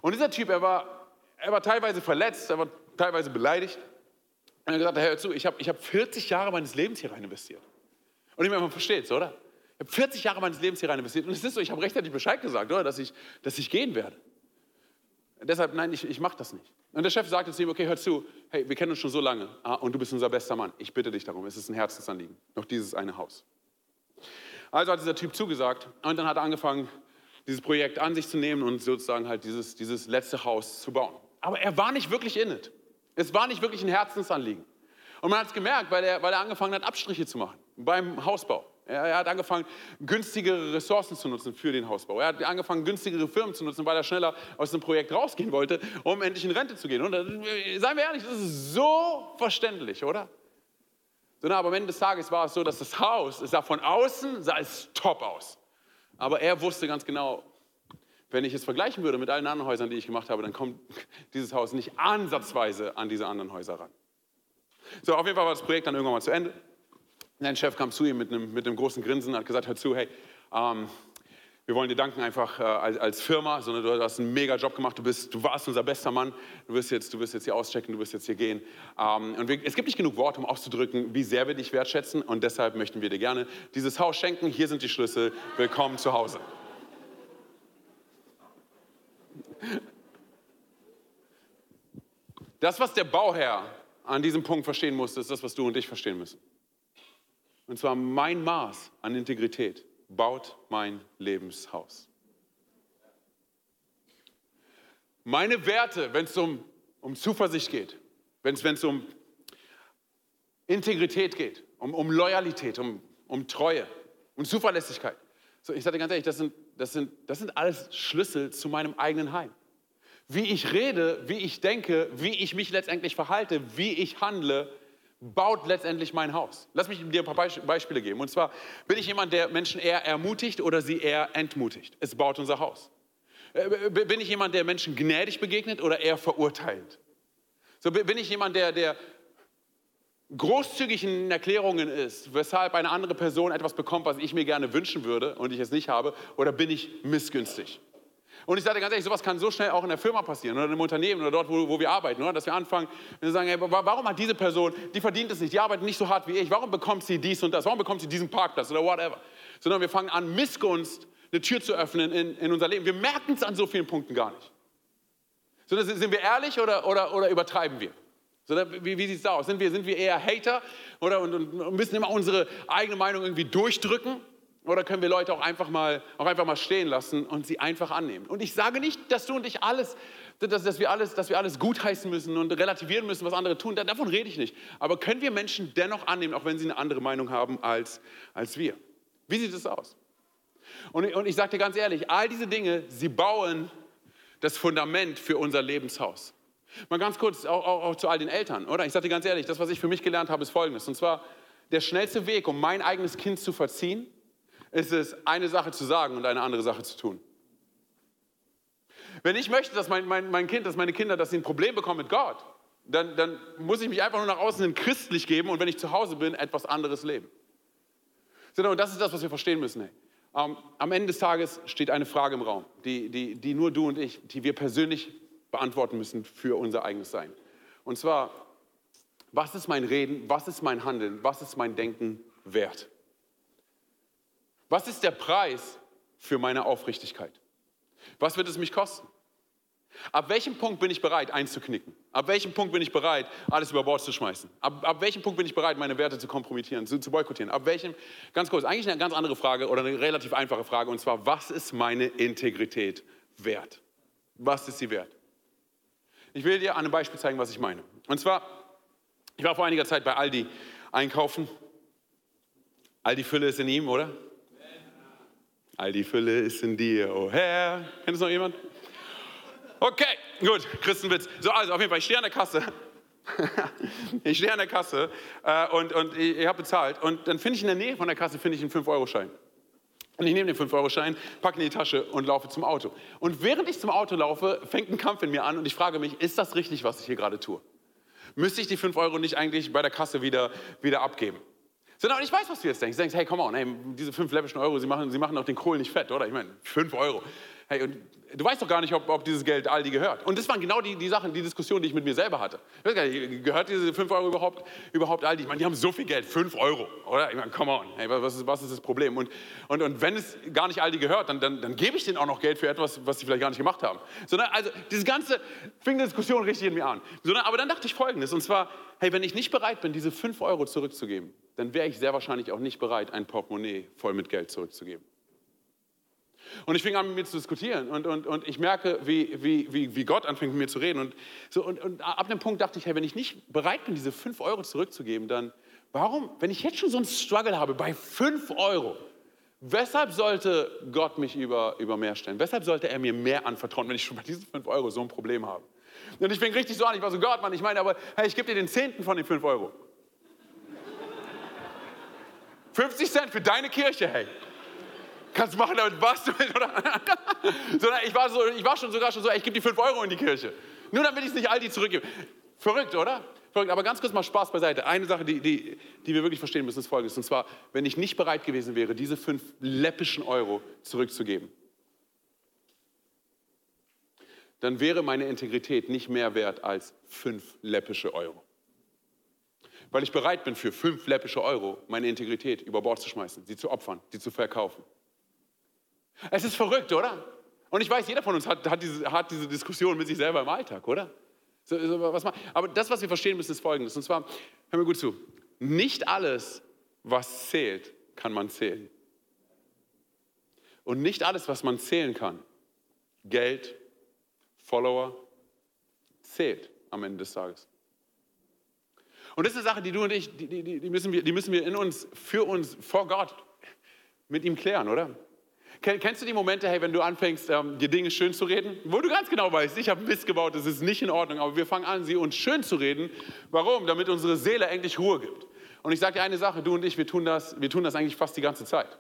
Und dieser Typ, er war, er war teilweise verletzt, er war teilweise beleidigt. Und er hat gesagt, hey, hör zu, ich habe ich hab vierzig Jahre meines Lebens hier rein investiert. Und ich meine, man versteht es, oder? Ich habe vierzig Jahre meines Lebens hier rein investiert. Und es ist so, ich habe rechtzeitig Bescheid gesagt, oder? Dass ich, dass ich gehen werde. Deshalb, nein, ich, ich mache das nicht. Und der Chef sagte zu ihm, okay, hör zu, hey, wir kennen uns schon so lange ah, und du bist unser bester Mann. Ich bitte dich darum, es ist ein Herzensanliegen. Noch dieses eine Haus. Also hat dieser Typ zugesagt und dann hat er angefangen, dieses Projekt an sich zu nehmen und sozusagen halt dieses, dieses letzte Haus zu bauen. Aber er war nicht wirklich in it. Es war nicht wirklich ein Herzensanliegen. Und man hat es gemerkt, weil er, weil er angefangen hat, Abstriche zu machen beim Hausbau. Er hat angefangen, günstigere Ressourcen zu nutzen für den Hausbau. Er hat angefangen, günstigere Firmen zu nutzen, weil er schneller aus dem Projekt rausgehen wollte, um endlich in Rente zu gehen. Und seien wir ehrlich, das ist so verständlich, oder? Sondern aber am Ende des Tages war es so, dass das Haus, es sah von außen, sah es top aus. Aber er wusste ganz genau, wenn ich es vergleichen würde mit allen anderen Häusern, die ich gemacht habe, dann kommt dieses Haus nicht ansatzweise an diese anderen Häuser ran. So, auf jeden Fall war das Projekt dann irgendwann mal zu Ende. Sein Chef kam zu ihm mit einem, mit einem großen Grinsen und hat gesagt, hör zu, hey, ähm, wir wollen dir danken einfach äh, als, als Firma, sondern du hast einen mega Job gemacht, du, bist, du warst unser bester Mann, du wirst jetzt, du wirst jetzt hier auschecken, du wirst jetzt hier gehen. Ähm, und wir, es gibt nicht genug Worte, um auszudrücken, wie sehr wir dich wertschätzen und deshalb möchten wir dir gerne dieses Haus schenken. Hier sind die Schlüssel, willkommen zu Hause. Das, was der Bauherr an diesem Punkt verstehen musste, ist das, was du und ich verstehen müssen. Und zwar mein Maß an Integrität baut mein Lebenshaus. Meine Werte, wenn es um, um Zuversicht geht, wenn es um Integrität geht, um, um Loyalität, um, um Treue, um Zuverlässigkeit. So, ich sage dir ganz ehrlich, das sind, das sind, das sind alles Schlüssel zu meinem eigenen Heim. Wie ich rede, wie ich denke, wie ich mich letztendlich verhalte, wie ich handle, baut letztendlich mein Haus. Lass mich dir ein paar Beispiele geben. Und zwar bin ich jemand, der Menschen eher ermutigt oder sie eher entmutigt. Es baut unser Haus. Bin ich jemand, der Menschen gnädig begegnet oder eher verurteilt? So, bin ich jemand, der, der großzügig in Erklärungen ist, weshalb eine andere Person etwas bekommt, was ich mir gerne wünschen würde und ich es nicht habe? Oder bin ich missgünstig? Und ich sage dir ganz ehrlich, sowas kann so schnell auch in der Firma passieren oder im Unternehmen oder dort, wo, wo wir arbeiten, oder? Dass wir anfangen, wir sagen, hey, warum hat diese Person, die verdient es nicht, die arbeitet nicht so hart wie ich, warum bekommt sie dies und das, warum bekommt sie diesen Parkplatz oder whatever. Sondern wir fangen an, Missgunst eine Tür zu öffnen in, in unser Leben. Wir merken es an so vielen Punkten gar nicht. Sondern sind wir ehrlich oder, oder, oder übertreiben wir? Sondern wie, wie sieht es da aus? Sind wir, sind wir eher Hater oder, und, und müssen immer unsere eigene Meinung irgendwie durchdrücken? Oder können wir Leute auch einfach, mal, auch einfach mal stehen lassen und sie einfach annehmen? Und ich sage nicht, dass du und ich alles, dass, dass wir alles, dass wir alles gutheißen müssen und relativieren müssen, was andere tun. Davon rede ich nicht. Aber können wir Menschen dennoch annehmen, auch wenn sie eine andere Meinung haben als, als wir? Wie sieht es aus? Und, und ich sage dir ganz ehrlich, all diese Dinge, sie bauen das Fundament für unser Lebenshaus. Mal ganz kurz auch, auch, auch zu all den Eltern, oder? Ich sage dir ganz ehrlich, das, was ich für mich gelernt habe, ist Folgendes. Und zwar, der schnellste Weg, um mein eigenes Kind zu verziehen, ist es, eine Sache zu sagen und eine andere Sache zu tun. Wenn ich möchte, dass mein, mein, mein Kind, dass meine Kinder, dass sie ein Problem bekommen mit Gott, dann, dann muss ich mich einfach nur nach außen hin christlich geben und wenn ich zu Hause bin, etwas anderes leben. Und das ist das, was wir verstehen müssen. Hey. Am Ende des Tages steht eine Frage im Raum, die, die, die nur du und ich, die wir persönlich beantworten müssen für unser eigenes Sein. Und zwar, was ist mein Reden, was ist mein Handeln, was ist mein Denken wert? Was ist der Preis für meine Aufrichtigkeit? Was wird es mich kosten? Ab welchem Punkt bin ich bereit, einzuknicken? Ab welchem Punkt bin ich bereit, alles über Bord zu schmeißen? Ab, ab welchem Punkt bin ich bereit, meine Werte zu kompromittieren, zu, zu boykottieren? Ab welchem, ganz kurz, eigentlich eine ganz andere Frage oder eine relativ einfache Frage, und zwar, was ist meine Integrität wert? Was ist sie wert? Ich will dir an einem Beispiel zeigen, was ich meine. Und zwar, ich war vor einiger Zeit bei Aldi einkaufen. Aldi Fülle ist in ihm, oder? Aldi Fülle ist in dir, oh Herr. Kennt es noch jemand? Okay, gut, Christenwitz. So, also auf jeden Fall, ich stehe an der Kasse. ich stehe an der Kasse äh, und, und ich, ich habe bezahlt. Und dann finde ich in der Nähe von der Kasse finde ich einen fünf-Euro-Schein. Und ich nehme den fünf-Euro-Schein, packe ihn in die Tasche und laufe zum Auto. Und während ich zum Auto laufe, fängt ein Kampf in mir an und ich frage mich, ist das richtig, was ich hier gerade tue? Müsste ich die fünf Euro nicht eigentlich bei der Kasse wieder, wieder abgeben? Sondern ich weiß, was du jetzt denkst. Du denkst, hey, come on, hey, diese fünf läppischen Euro, sie machen, sie machen doch den Kohl nicht fett, oder? Ich meine, fünf Euro. Hey, und du weißt doch gar nicht, ob, ob dieses Geld Aldi gehört. Und das waren genau die, die Sachen, die Diskussionen, die ich mit mir selber hatte. Ich weiß gar nicht, gehört diese fünf Euro überhaupt, überhaupt Aldi? Ich meine, die haben so viel Geld, fünf Euro, oder? Ich meine, come on, hey, was ist, was ist das Problem? Und, und, und wenn es gar nicht Aldi gehört, dann, dann, dann gebe ich denen auch noch Geld für etwas, was sie vielleicht gar nicht gemacht haben. Sondern, also, diese ganze, fing die Diskussion richtig in mir an. Sondern, aber dann dachte ich Folgendes, und zwar, hey, wenn ich nicht bereit bin, diese fünf Euro zurückzugeben, dann wäre ich sehr wahrscheinlich auch nicht bereit, ein Portemonnaie voll mit Geld zurückzugeben. Und ich fing an, mit mir zu diskutieren und, und, und ich merke, wie, wie, wie Gott anfängt, mit mir zu reden. Und, so, und, und ab dem Punkt dachte ich, hey, wenn ich nicht bereit bin, diese fünf Euro zurückzugeben, dann warum, wenn ich jetzt schon so einen Struggle habe bei fünf Euro, weshalb sollte Gott mich über, über mehr stellen? Weshalb sollte er mir mehr anvertrauen, wenn ich schon bei diesen fünf Euro so ein Problem habe? Und ich fing richtig so an, ich war so, Gott, Mann, ich meine, aber hey, ich gebe dir den Zehnten von den fünf Euro. fünfzig Cent für deine Kirche, hey. Kannst du machen damit, was du willst, oder? Sondern ich war, so, ich war schon sogar schon so, ich gebe die fünf Euro in die Kirche. Nur damit ich es nicht Aldi zurückgebe. Verrückt, oder? Verrückt, aber ganz kurz mal Spaß beiseite. Eine Sache, die, die, die wir wirklich verstehen müssen, ist Folgendes. Und zwar, wenn ich nicht bereit gewesen wäre, diese fünf läppischen Euro zurückzugeben, dann wäre meine Integrität nicht mehr wert als fünf läppische Euro. Weil ich bereit bin, für fünf läppische Euro meine Integrität über Bord zu schmeißen, sie zu opfern, sie zu verkaufen. Es ist verrückt, oder? Und ich weiß, jeder von uns hat, hat, diese, hat diese Diskussion mit sich selber im Alltag, oder? So, so, was man, aber das, was wir verstehen müssen, ist Folgendes. Und zwar, hör mir gut zu, nicht alles, was zählt, kann man zählen. Und nicht alles, was man zählen kann, Geld, Follower, zählt am Ende des Tages. Und das ist eine Sache, die du und ich, die, die, die, müssen wir, die müssen wir in uns, für uns, vor Gott, mit ihm klären, oder? Kennst du die Momente, hey, wenn du anfängst, ähm, dir Dinge schön zu reden? Wo du ganz genau weißt, ich habe Mist gebaut, das ist nicht in Ordnung, aber wir fangen an, sie uns schön zu reden. Warum? Damit unsere Seele endlich Ruhe gibt. Und ich sage dir eine Sache, du und ich, wir tun das, wir tun das eigentlich fast die ganze Zeit.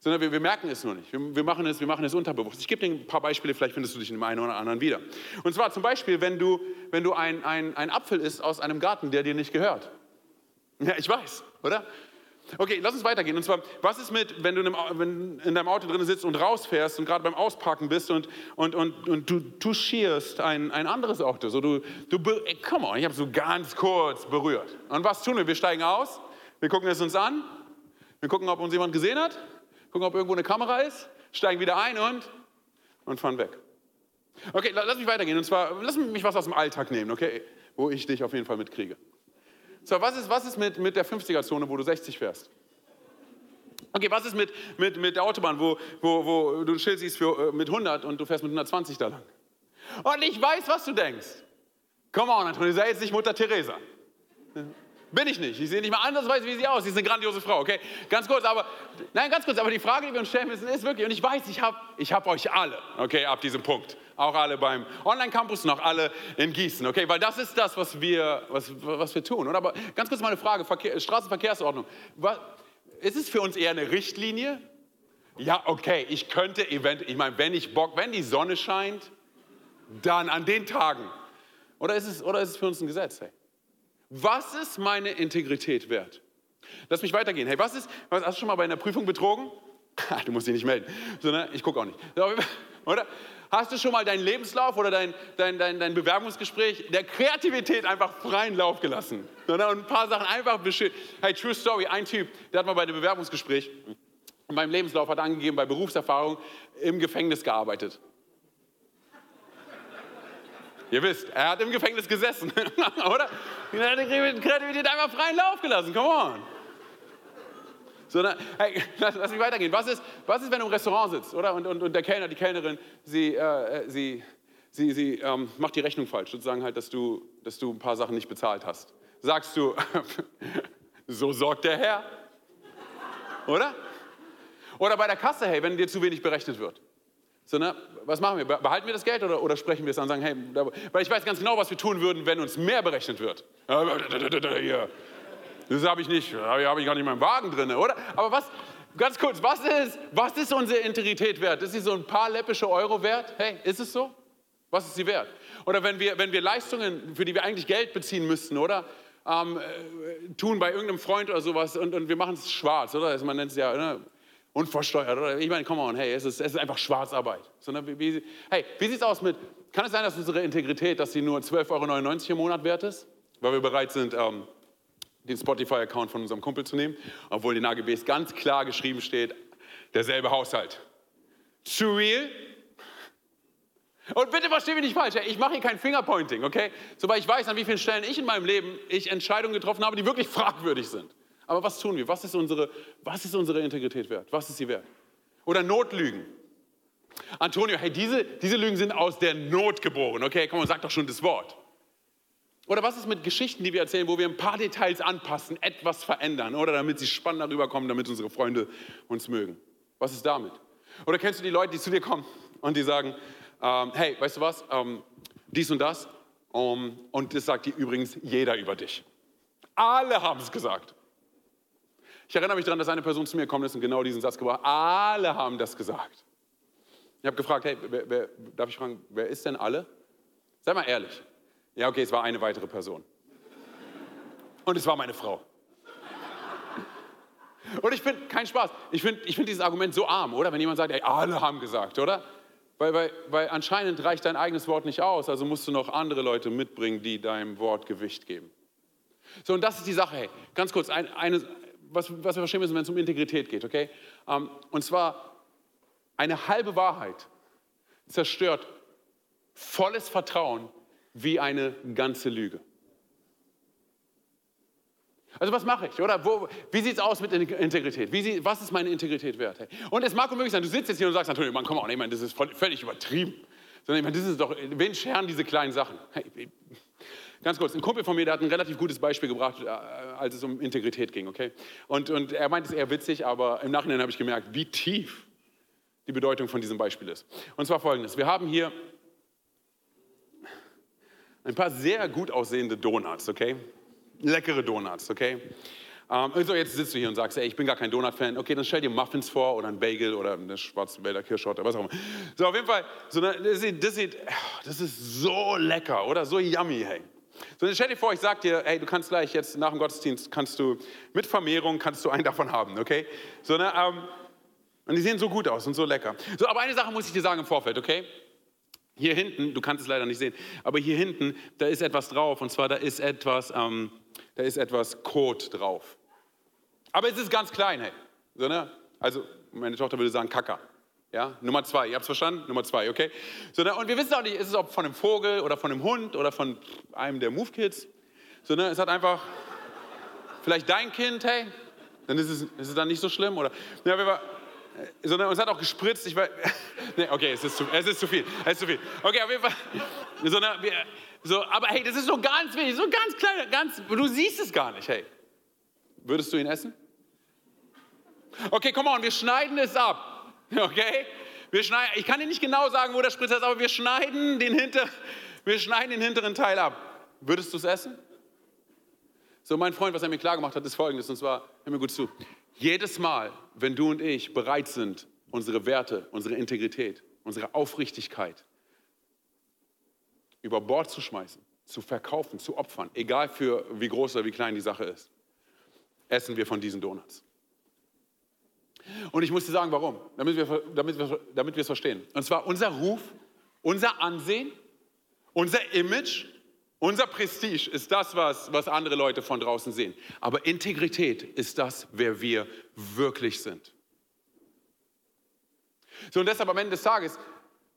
Sondern wir, wir merken es nur nicht. Wir, wir, machen es, wir machen es unterbewusst. Ich gebe dir ein paar Beispiele, vielleicht findest du dich in dem einen oder anderen wieder. Und zwar zum Beispiel, wenn du, wenn du ein, ein, ein Apfel isst aus einem Garten, der dir nicht gehört. Ja, ich weiß, oder? Okay, lass uns weitergehen. Und zwar, was ist mit, wenn du in deinem Auto drin sitzt und rausfährst und gerade beim Ausparken bist und, und, und, und du touchierst ein, ein anderes Auto. So du, du, come on, ich habe so ganz kurz berührt. Und was tun wir? Wir steigen aus, wir gucken es uns an, wir gucken, ob uns jemand gesehen hat, gucken, ob irgendwo eine Kamera ist, steigen wieder ein und, und fahren weg. Okay, lass mich weitergehen. Und zwar, lass mich was aus dem Alltag nehmen, okay? Wo ich dich auf jeden Fall mitkriege. So, was ist, was ist mit, mit der fünfziger-Zone, wo du sechzig fährst? Okay, was ist mit, mit, mit der Autobahn, wo, wo, wo du ein Schild siehst für, mit hundert und du fährst mit hundertzwanzig da lang? Und ich weiß, was du denkst. Come on, Antonio, sei jetzt nicht Mutter Teresa. Bin ich nicht. Ich sehe nicht mal anders, weiß, wie sie aus. Sie ist eine grandiose Frau, okay? Ganz kurz, aber, nein, ganz kurz, aber die Frage, die wir uns stellen müssen, ist wirklich, und ich weiß, ich habe ich hab euch alle, okay, ab diesem Punkt. Auch alle beim Online-Campus und auch alle in Gießen, okay? Weil das ist das, was wir, was, was wir tun, oder? Aber ganz kurz mal eine Frage, Verkehr, Straßenverkehrsordnung. Was, ist es für uns eher eine Richtlinie? Ja, okay, ich könnte eventuell, ich meine, wenn ich Bock, wenn die Sonne scheint, dann an den Tagen. Oder ist es, oder ist es für uns ein Gesetz, hey? Was ist meine Integrität wert? Lass mich weitergehen. Hey, was ist, was, hast du schon mal bei einer Prüfung betrogen? Du musst dich nicht melden, sondern ich gucke auch nicht. Oder? Hast du schon mal deinen Lebenslauf oder dein, dein, dein, dein Bewerbungsgespräch der Kreativität einfach freien Lauf gelassen? Und ein paar Sachen einfach beschrieben. Hey, true story, ein Typ, der hat mal bei einem Bewerbungsgespräch in meinem Lebenslauf hat angegeben, bei Berufserfahrung im Gefängnis gearbeitet. Ihr wisst, er hat im Gefängnis gesessen, oder? Er hat die Kreativität einfach freien Lauf gelassen, come on. So, na, hey, lass, lass mich weitergehen. Was ist, was ist, wenn du im Restaurant sitzt, oder? Und, und, und der Kellner, die Kellnerin, sie, äh, sie, sie, sie ähm, macht die Rechnung falsch, sozusagen halt, dass du, dass du ein paar Sachen nicht bezahlt hast. Sagst du, so sorgt der Herr, oder? Oder bei der Kasse, hey, wenn dir zu wenig berechnet wird. So, ne, was machen wir? Behalten wir das Geld oder, oder sprechen wir es an und sagen, hey, da, weil ich weiß ganz genau, was wir tun würden, wenn uns mehr berechnet wird. Das habe ich nicht, habe ich gar nicht in meinem Wagen drin, oder? Aber was, ganz kurz, was ist, was ist unsere Integrität wert? Ist sie so ein paar läppische Euro wert? Hey, ist es so? Was ist sie wert? Oder wenn wir, wenn wir Leistungen, für die wir eigentlich Geld beziehen müssten, oder? Ähm, tun bei irgendeinem Freund oder sowas und, und wir machen es schwarz, oder? Man nennt es ja, ne? Unversteuert, oder? Ich meine, come on, hey, es ist, es ist einfach Schwarzarbeit. So, ne? wie, wie, hey, wie sieht es aus mit, kann es sein, dass unsere Integrität, dass sie nur zwölf Euro neunundneunzig im Monat wert ist? Weil wir bereit sind, ähm, den Spotify-Account von unserem Kumpel zu nehmen, obwohl in den A G Bs ganz klar geschrieben steht, derselbe Haushalt. Too real? Und bitte verstehe mich nicht falsch, ich mache hier kein Fingerpointing, okay? Sobald ich weiß, an wie vielen Stellen ich in meinem Leben ich Entscheidungen getroffen habe, die wirklich fragwürdig sind. Aber was tun wir? Was ist unsere, was ist unsere Integrität wert? Was ist sie wert? Oder Notlügen. Antonio, hey, diese, diese Lügen sind aus der Not geboren, okay? Komm, sag doch schon das Wort. Oder was ist mit Geschichten, die wir erzählen, wo wir ein paar Details anpassen, etwas verändern, oder damit sie spannend darüber kommen, damit unsere Freunde uns mögen? Was ist damit? Oder kennst du die Leute, die zu dir kommen und die sagen, Ähm, hey, weißt du was, ähm, dies und das, um, und das sagt dir übrigens jeder über dich. Alle haben es gesagt. Ich erinnere mich daran, dass eine Person zu mir gekommen ist und genau diesen Satz gebracht hat. Alle haben das gesagt. Ich habe gefragt, hey, wer, wer, darf ich fragen, wer ist denn alle? Sei mal ehrlich. Ja, okay, es war eine weitere Person. Und es war meine Frau. Und ich finde, kein Spaß, ich finde ich find dieses Argument so arm, oder? Wenn jemand sagt, ey, alle haben gesagt, oder? Weil, weil, weil anscheinend reicht dein eigenes Wort nicht aus, also musst du noch andere Leute mitbringen, die deinem Wort Gewicht geben. So, und das ist die Sache, hey, ganz kurz, ein, eine, was, was wir verstehen müssen, wenn es um Integrität geht, okay? Ähm, und zwar, eine halbe Wahrheit zerstört volles Vertrauen wie eine ganze Lüge. Also was mache ich, oder? Wo, wie sieht es aus mit Integrität? Wie sie, was ist meine Integrität wert? Hey. Und es mag unmöglich sein, du sitzt jetzt hier und sagst, Antonio, man, komm mal, ich meine, das ist voll, völlig übertrieben. Sondern ich meine, das ist doch, wen scheren diese kleinen Sachen? Hey. Ganz kurz, ein Kumpel von mir, der hat ein relativ gutes Beispiel gebracht, als es um Integrität ging, okay? Und, und er meint es eher witzig, aber im Nachhinein habe ich gemerkt, wie tief die Bedeutung von diesem Beispiel ist. Und zwar Folgendes, wir haben hier ein paar sehr gut aussehende Donuts, okay? Leckere Donuts, okay? Ähm, so, jetzt sitzt du hier und sagst, ey, ich bin gar kein Donut-Fan. Okay, dann stell dir Muffins vor oder einen Bagel oder eine Schwarzwälder Kirschtorte, was auch immer. So, auf jeden Fall, so, das, sieht, das, sieht, das ist so lecker, oder? So yummy, hey. So, dann stell dir vor, ich sag dir, ey, du kannst gleich jetzt nach dem Gottesdienst, kannst du mit Vermehrung, kannst du einen davon haben, okay? So, ne, ähm, und die sehen so gut aus und so lecker. So, aber eine Sache muss ich dir sagen im Vorfeld, okay? Hier hinten, du kannst es leider nicht sehen, aber hier hinten, da ist etwas drauf, und zwar da ist etwas, ähm, da ist etwas Kot drauf. Aber es ist ganz klein, hey. So, ne? Also meine Tochter würde sagen Kaka. Ja? Nummer zwei, ihr habt es verstanden? Nummer zwei, okay? So, ne? Und wir wissen auch nicht, ist es ob von einem Vogel oder von einem Hund oder von einem der Move Kids. So, ne? Es hat einfach, vielleicht dein Kind, hey, dann ist es, ist es dann nicht so schlimm, oder? Ja, wir sondern uns hat auch gespritzt, ich weiß, nee, okay, es ist, zu, es ist zu viel, es ist zu viel, okay, auf jeden Fall, sondern wir, so, aber hey, das ist so ganz wenig, so ganz klein, ganz, du siehst es gar nicht, hey, würdest du ihn essen? Okay, come on, wir schneiden es ab, okay, wir schneiden, ich kann dir nicht genau sagen, wo der Spritzer ist, aber wir schneiden den, hinter, wir schneiden den hinteren Teil ab, würdest du es essen? So, mein Freund, was er mir klar gemacht hat, ist Folgendes, und zwar, hör mir gut zu, jedes Mal, wenn du und ich bereit sind, unsere Werte, unsere Integrität, unsere Aufrichtigkeit über Bord zu schmeißen, zu verkaufen, zu opfern, egal für wie groß oder wie klein die Sache ist, essen wir von diesen Donuts. Und ich muss dir sagen, warum, damit wir, damit wir, damit wir es verstehen. Und zwar unser Ruf, unser Ansehen, unser Image, unser Prestige ist das, was, was andere Leute von draußen sehen. Aber Integrität ist das, wer wir wirklich sind. So, und deshalb am Ende des Tages,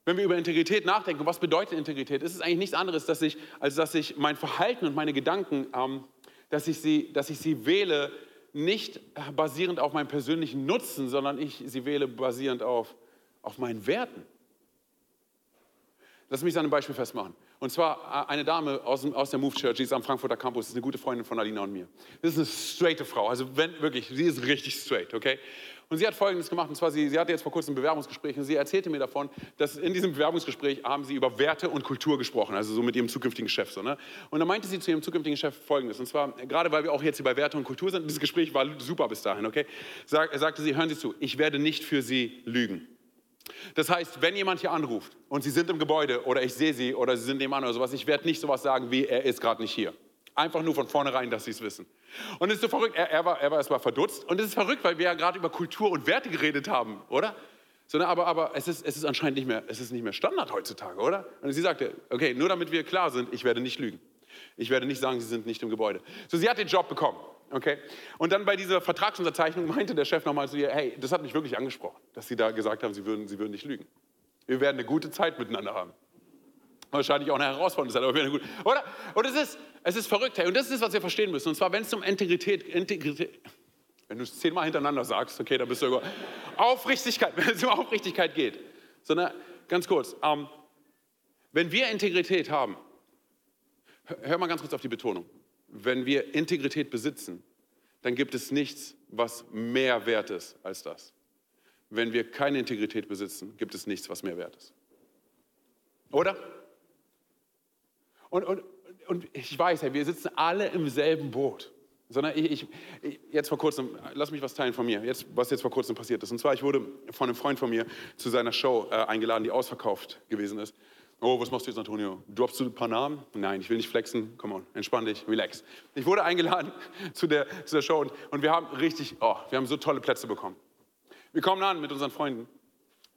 wenn wir über Integrität nachdenken, was bedeutet Integrität, ist es eigentlich nichts anderes, dass ich, als dass ich mein Verhalten und meine Gedanken, ähm, dass ich sie, dass ich sie wähle, nicht basierend auf meinem persönlichen Nutzen, sondern ich sie wähle basierend auf, auf meinen Werten. Lass mich an einem Beispiel festmachen. Und zwar eine Dame aus, aus der Move Church, die ist am Frankfurter Campus, ist eine gute Freundin von Alina und mir. Das ist eine straighte Frau, also wenn, wirklich, sie ist richtig straight, okay? Und sie hat Folgendes gemacht, und zwar, sie, sie hatte jetzt vor kurzem ein Bewerbungsgespräch und sie erzählte mir davon, dass in diesem Bewerbungsgespräch haben sie über Werte und Kultur gesprochen, also so mit ihrem zukünftigen Chef. So, ne? Und dann meinte sie zu ihrem zukünftigen Chef Folgendes, und zwar, gerade weil wir auch jetzt hier bei Werte und Kultur sind, das Gespräch war super bis dahin, okay? Sag, sagte sie, hören Sie zu, ich werde nicht für Sie lügen. Das heißt, wenn jemand hier anruft und Sie sind im Gebäude oder ich sehe Sie oder Sie sind nebenan oder sowas, ich werde nicht sowas sagen wie, er ist gerade nicht hier. Einfach nur von vornherein, dass Sie es wissen. Und es ist so verrückt, er, er war, er war erstmal verdutzt und es ist verrückt, weil wir ja gerade über Kultur und Werte geredet haben, oder? Sondern aber, aber es ist, es ist anscheinend nicht mehr, es ist nicht mehr Standard heutzutage, oder? Und sie sagte, okay, nur damit wir klar sind, ich werde nicht lügen. Ich werde nicht sagen, Sie sind nicht im Gebäude. So, sie hat den Job bekommen. Okay. Und dann bei dieser Vertragsunterzeichnung meinte der Chef nochmal zu ihr, hey, das hat mich wirklich angesprochen, dass Sie da gesagt haben, Sie würden, Sie würden nicht lügen. Wir werden eine gute Zeit miteinander haben. Wahrscheinlich auch eine Herausforderung sein, aber wir werden eine gute... Oder? Und es ist, es ist verrückt, hey. Und das ist, was wir verstehen müssen. Und zwar, wenn es um Integrität... Integrität wenn du es zehnmal hintereinander sagst, okay, dann bist du über Aufrichtigkeit, wenn es um Aufrichtigkeit geht. Sondern, ganz kurz, ähm, wenn wir Integrität haben, hör, hör mal ganz kurz auf die Betonung. Wenn wir Integrität besitzen, dann gibt es nichts, was mehr wert ist als das. Wenn wir keine Integrität besitzen, gibt es nichts, was mehr wert ist. Oder? Und, und, und ich weiß, hey, wir sitzen alle im selben Boot. Sondern ich, ich, jetzt vor kurzem, lass mich was teilen von mir, jetzt, was jetzt vor kurzem passiert ist. Und zwar, ich wurde von einem Freund von mir zu seiner Show äh, eingeladen, die ausverkauft gewesen ist. Oh, was machst du jetzt, Antonio? Droppst du ein paar Namen? Nein, ich will nicht flexen. Come on, entspann dich, relax. Ich wurde eingeladen zu der, zu der Show und, und wir haben richtig, oh, wir haben so tolle Plätze bekommen. Wir kommen an mit unseren Freunden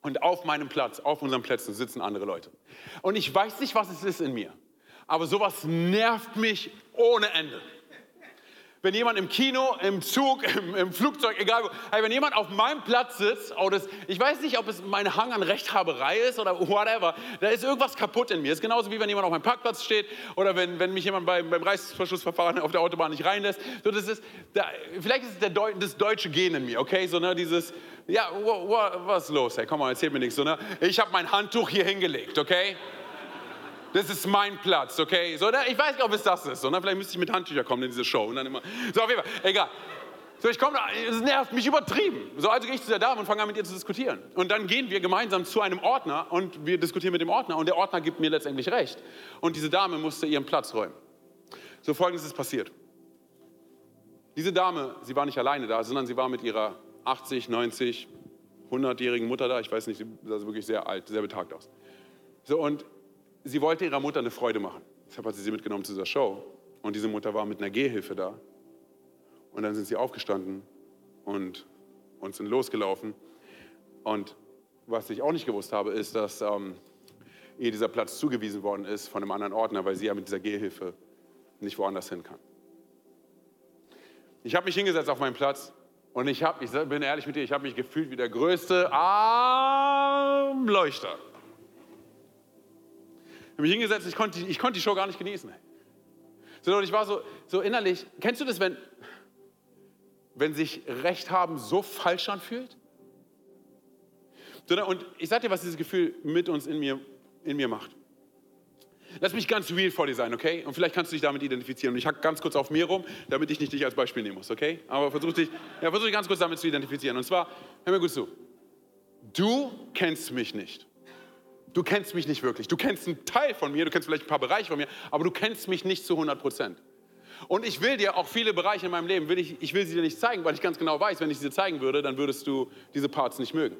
und auf meinem Platz, auf unseren Plätzen sitzen andere Leute. Und ich weiß nicht, was es ist in mir, aber sowas nervt mich ohne Ende. Wenn jemand im Kino, im Zug, im, im Flugzeug, egal wo, hey, wenn jemand auf meinem Platz sitzt, oh, das, ich weiß nicht, ob es mein Hang an Rechthaberei ist oder whatever, da ist irgendwas kaputt in mir. Das ist genauso wie wenn jemand auf meinem Parkplatz steht oder wenn, wenn mich jemand beim, beim Reißverschlussverfahren auf der Autobahn nicht reinlässt. So, das ist, da, vielleicht ist es der Deu- das deutsche Gen in mir, okay? So, ne, dieses, ja, wo, wo, was ist los? Hey, komm mal, erzähl mir nichts. So, ne? Ich habe mein Handtuch hier hingelegt, okay? Das ist mein Platz, okay? So, ich weiß nicht, ob es das ist. So, vielleicht müsste ich mit Handtücher kommen in diese Show. Und dann immer. So, auf jeden Fall, egal. So, ich komme, es nervt mich übertrieben. So, also gehe ich zu der Dame und fange an, mit ihr zu diskutieren. Und dann gehen wir gemeinsam zu einem Ordner und wir diskutieren mit dem Ordner. Und der Ordner gibt mir letztendlich recht. Und diese Dame musste ihren Platz räumen. So, Folgendes ist passiert. Diese Dame, sie war nicht alleine da, sondern sie war mit ihrer achtzig, neunzig, hundertjährigen Mutter da. Ich weiß nicht, sie sah wirklich sehr alt, sehr betagt aus. So, und sie wollte ihrer Mutter eine Freude machen. Deshalb hat sie sie mitgenommen zu dieser Show. Und diese Mutter war mit einer Gehhilfe da. Und dann sind sie aufgestanden und, und sind losgelaufen. Und was ich auch nicht gewusst habe, ist, dass ähm, ihr dieser Platz zugewiesen worden ist von einem anderen Ordner, weil sie ja mit dieser Gehhilfe nicht woanders hin kann. Ich habe mich hingesetzt auf meinen Platz. Und ich, hab, ich bin ehrlich mit dir, ich habe mich gefühlt wie der größte Armleuchter. Ich habe mich hingesetzt, ich konnte, ich konnte die Show gar nicht genießen. Sondern ich war so, so innerlich, kennst du das, wenn, wenn sich Recht haben so falsch anfühlt? Sondern, und ich sag dir, was dieses Gefühl mit uns in mir, in mir macht. Lass mich ganz real vor dir sein, okay? Und vielleicht kannst du dich damit identifizieren. Und ich hack ganz kurz auf mir rum, damit ich nicht dich als Beispiel nehmen muss, okay? Aber versuch dich, ja, versuch dich ganz kurz damit zu identifizieren. Und zwar, hör mir gut zu. Du kennst mich nicht. Du kennst mich nicht wirklich. Du kennst einen Teil von mir, du kennst vielleicht ein paar Bereiche von mir, aber du kennst mich nicht zu hundert Prozent. Und ich will dir auch viele Bereiche in meinem Leben, will ich, ich will sie dir nicht zeigen, weil ich ganz genau weiß, wenn ich sie dir zeigen würde, dann würdest du diese Parts nicht mögen.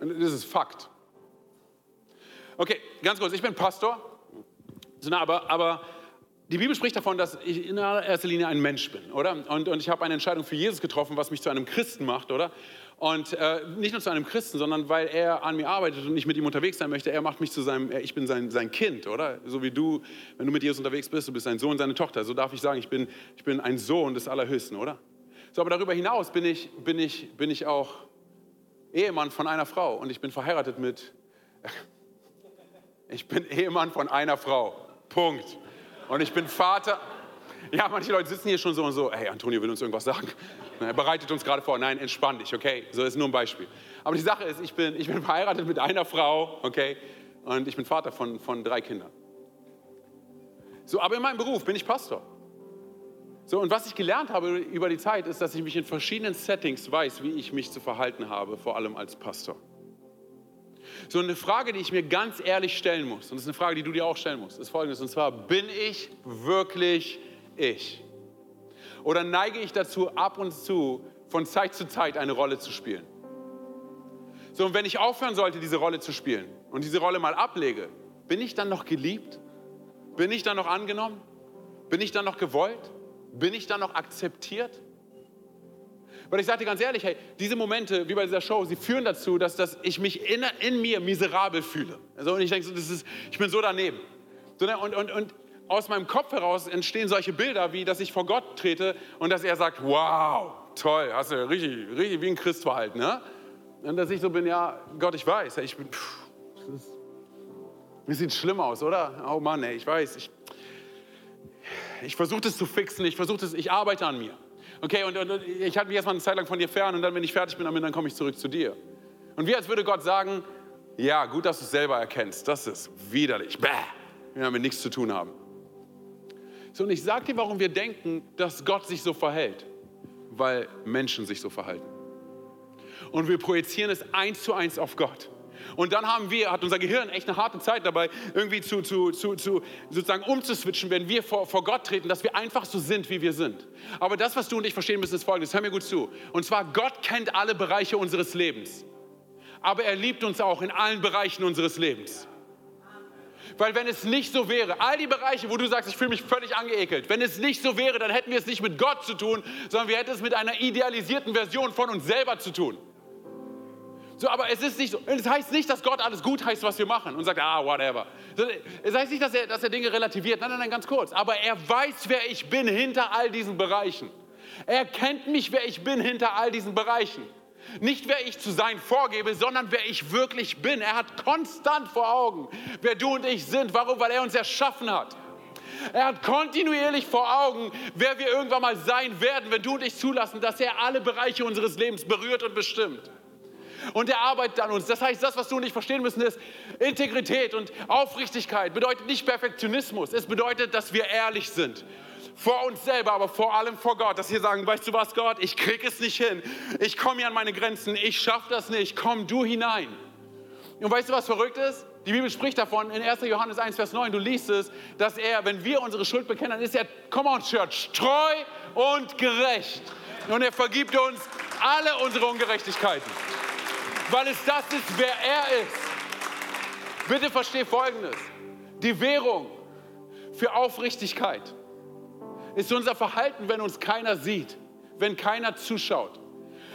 Und das ist Fakt. Okay, ganz kurz, ich bin Pastor, aber, aber die Bibel spricht davon, dass ich in erster Linie ein Mensch bin, oder? Und, und ich habe eine Entscheidung für Jesus getroffen, was mich zu einem Christen macht, oder? Und äh, nicht nur zu einem Christen, sondern weil er an mir arbeitet und ich mit ihm unterwegs sein möchte. Er macht mich zu seinem, ich bin sein, sein Kind, oder? So wie du, wenn du mit Jesus unterwegs bist, du bist sein Sohn, seine Tochter. So darf ich sagen, ich bin, ich bin ein Sohn des Allerhöchsten, oder? So, aber darüber hinaus bin ich, bin ich, bin ich auch Ehemann von einer Frau. Und ich bin verheiratet mit, ich bin Ehemann von einer Frau. Punkt. Und ich bin Vater, Ja, manche Leute sitzen hier schon so und so, hey, Antonio will uns irgendwas sagen. Er bereitet uns gerade vor. Nein, entspann dich, okay? So ist nur ein Beispiel. Aber die Sache ist, ich bin, ich bin verheiratet mit einer Frau, okay? Und ich bin Vater von, von drei Kindern. So, aber in meinem Beruf bin ich Pastor. So, und was ich gelernt habe über die Zeit, ist, dass ich mich in verschiedenen Settings weiß, wie ich mich zu verhalten habe, vor allem als Pastor. So, eine Frage, die ich mir ganz ehrlich stellen muss, und das ist eine Frage, die du dir auch stellen musst, ist folgendes, und zwar, bin ich wirklich ich? Oder neige ich dazu, ab und zu, von Zeit zu Zeit, eine Rolle zu spielen? So, und wenn ich aufhören sollte, diese Rolle zu spielen und diese Rolle mal ablege, bin ich dann noch geliebt? Bin ich dann noch angenommen? Bin ich dann noch gewollt? Bin ich dann noch akzeptiert? Weil ich sage dir ganz ehrlich, hey, diese Momente, wie bei dieser Show, sie führen dazu, dass, dass ich mich in, in mir miserabel fühle. Also, und ich denke, so, das ist, ich bin so daneben. So, und, und, und aus meinem Kopf heraus entstehen solche Bilder, wie, dass ich vor Gott trete und dass er sagt, wow, toll, hast du richtig, richtig wie ein Christ verhalten. Ne? Und dass ich so bin, ja, Gott, ich weiß, ich bin, pff, das ist, das sieht schlimm aus, oder? Oh Mann, ey, ich weiß, ich, ich versuche das zu fixen, ich versuche das, ich arbeite an mir. Okay, und, und ich halte mich erstmal eine Zeit lang von dir fern und dann, wenn ich fertig bin, dann komme ich zurück zu dir. Und wie als würde Gott sagen, ja, gut, dass du es selber erkennst, das ist widerlich, bäh, wir damit nichts zu tun haben. So, und ich sage dir, warum wir denken, dass Gott sich so verhält, weil Menschen sich so verhalten. Und wir projizieren es eins zu eins auf Gott. Und dann haben wir, hat unser Gehirn echt eine harte Zeit dabei, irgendwie zu, zu, zu, zu sozusagen umzuswitchen, wenn wir vor, vor Gott treten, dass wir einfach so sind, wie wir sind. Aber das, was du und ich verstehen müssen, ist Folgendes. Hör mir gut zu. Und zwar, Gott kennt alle Bereiche unseres Lebens. Aber er liebt uns auch in allen Bereichen unseres Lebens. Weil wenn es nicht so wäre, all die Bereiche, wo du sagst, ich fühle mich völlig angeekelt, wenn es nicht so wäre, dann hätten wir es nicht mit Gott zu tun, sondern wir hätten es mit einer idealisierten Version von uns selber zu tun. So, aber es ist nicht so. Es heißt nicht, dass Gott alles gut heißt, was wir machen und sagt, ah, whatever. Es heißt nicht, dass er, dass er Dinge relativiert. Nein, nein, nein, ganz kurz. Aber er weiß, wer ich bin hinter all diesen Bereichen. Er kennt mich, wer ich bin hinter all diesen Bereichen. Nicht, wer ich zu sein vorgebe, sondern wer ich wirklich bin. Er hat konstant vor Augen, wer du und ich sind. Warum? Weil er uns erschaffen hat. Er hat kontinuierlich vor Augen, wer wir irgendwann mal sein werden, wenn du und ich zulassen, dass er alle Bereiche unseres Lebens berührt und bestimmt. Und er arbeitet an uns. Das heißt, das, was du und ich verstehen müssen, ist, Integrität und Aufrichtigkeit bedeutet nicht Perfektionismus. Es bedeutet, dass wir ehrlich sind. Vor uns selber, aber vor allem vor Gott. Dass wir sagen, weißt du was, Gott, ich krieg es nicht hin. Ich komme hier an meine Grenzen. Ich schaffe das nicht. Komm du hinein. Und weißt du, was verrückt ist? Die Bibel spricht davon in erster Johannes eins, Vers neun. Du liest es, dass er, wenn wir unsere Schuld bekennen, dann ist er, come on, Church, treu und gerecht. Und er vergibt uns alle unsere Ungerechtigkeiten. Weil es das ist, wer er ist. Bitte versteh Folgendes. Die Währung für Aufrichtigkeit ist unser Verhalten, wenn uns keiner sieht, wenn keiner zuschaut.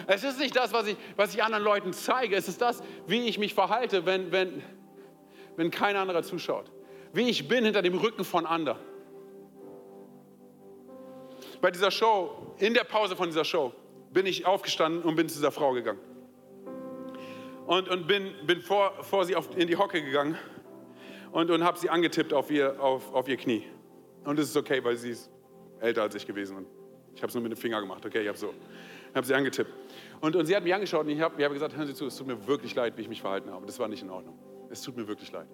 Es ist nicht das, was ich, was ich anderen Leuten zeige. Es ist das, wie ich mich verhalte, wenn, wenn, wenn kein anderer zuschaut. Wie ich bin hinter dem Rücken von anderen. Bei dieser Show, in der Pause von dieser Show, bin ich aufgestanden und bin zu dieser Frau gegangen. Und, und bin, bin vor, vor sie auf, in die Hocke gegangen und, und habe sie angetippt auf ihr, auf, auf ihr Knie. Und es ist okay, weil sie ist älter als ich gewesen. Und ich habe es nur mit dem Finger gemacht. Okay, ich habe so, hab sie angetippt. Und, und sie hat mich angeschaut und ich habe hab gesagt, hören Sie zu, es tut mir wirklich leid, wie ich mich verhalten habe. Das war nicht in Ordnung. Es tut mir wirklich leid.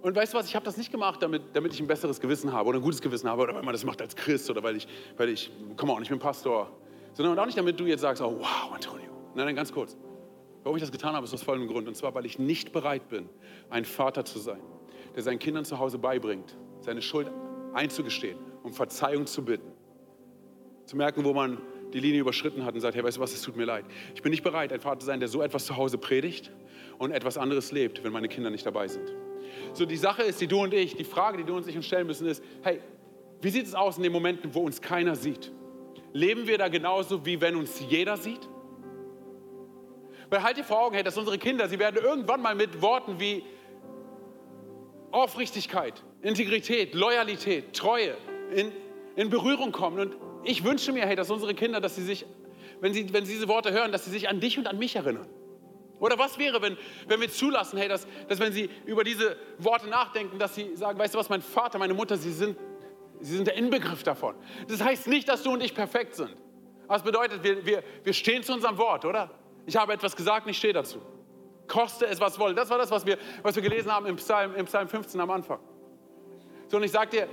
Und weißt du was, ich habe das nicht gemacht, damit, damit ich ein besseres Gewissen habe oder ein gutes Gewissen habe oder weil man das macht als Christ oder weil ich, weil ich komm on, ich bin Pastor. Sondern auch nicht, damit du jetzt sagst, oh wow, Antonio. Nein, nein, ganz kurz. Warum ich das getan habe, ist aus vollem Grund. Und zwar, weil ich nicht bereit bin, ein Vater zu sein, der seinen Kindern zu Hause beibringt, seine Schuld einzugestehen, um Verzeihung zu bitten. Zu merken, wo man die Linie überschritten hat und sagt, hey, weißt du was, es tut mir leid. Ich bin nicht bereit, ein Vater zu sein, der so etwas zu Hause predigt und etwas anderes lebt, wenn meine Kinder nicht dabei sind. So, die Sache ist, die du und ich, die Frage, die du und ich uns stellen müssen, ist, hey, wie sieht es aus in den Momenten, wo uns keiner sieht? Leben wir da genauso, wie wenn uns jeder sieht? Weil halt dir vor Augen, hey, dass unsere Kinder, sie werden irgendwann mal mit Worten wie Aufrichtigkeit, Integrität, Loyalität, Treue in, in Berührung kommen. Und ich wünsche mir, hey, dass unsere Kinder, dass sie sich, wenn sie, wenn sie diese Worte hören, dass sie sich an dich und an mich erinnern. Oder was wäre, wenn, wenn wir zulassen, hey, dass, dass wenn sie über diese Worte nachdenken, dass sie sagen, weißt du was, mein Vater, meine Mutter, sie sind Sie sind der Inbegriff davon. Das heißt nicht, dass du und ich perfekt sind. Das bedeutet, wir, wir, wir stehen zu unserem Wort, oder? Ich habe etwas gesagt und ich stehe dazu. Koste es, was wolle. Das war das, was wir, was wir gelesen haben im Psalm, im Psalm fünfzehn am Anfang. So, und ich sage dir,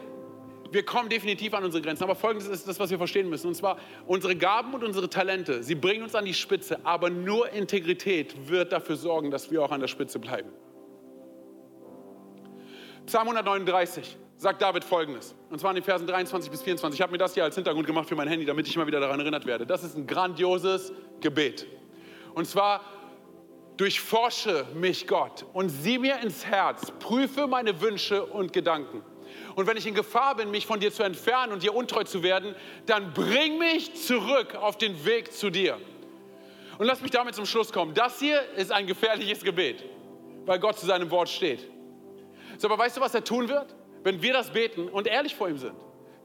wir kommen definitiv an unsere Grenzen. Aber Folgendes ist das, was wir verstehen müssen. Und zwar, unsere Gaben und unsere Talente, sie bringen uns an die Spitze. Aber nur Integrität wird dafür sorgen, dass wir auch an der Spitze bleiben. Psalm hundertneununddreißig sagt David Folgendes. Und zwar in den Versen dreiundzwanzig bis vierundzwanzig. Ich habe mir das hier als Hintergrund gemacht für mein Handy, damit ich immer wieder daran erinnert werde. Das ist ein grandioses Gebet. Und zwar, durchforsche mich, Gott, und sieh mir ins Herz, prüfe meine Wünsche und Gedanken. Und wenn ich in Gefahr bin, mich von dir zu entfernen und dir untreu zu werden, dann bring mich zurück auf den Weg zu dir. Und lass mich damit zum Schluss kommen. Das hier ist ein gefährliches Gebet, weil Gott zu seinem Wort steht. So, aber weißt du, was er tun wird? Wenn wir das beten und ehrlich vor ihm sind,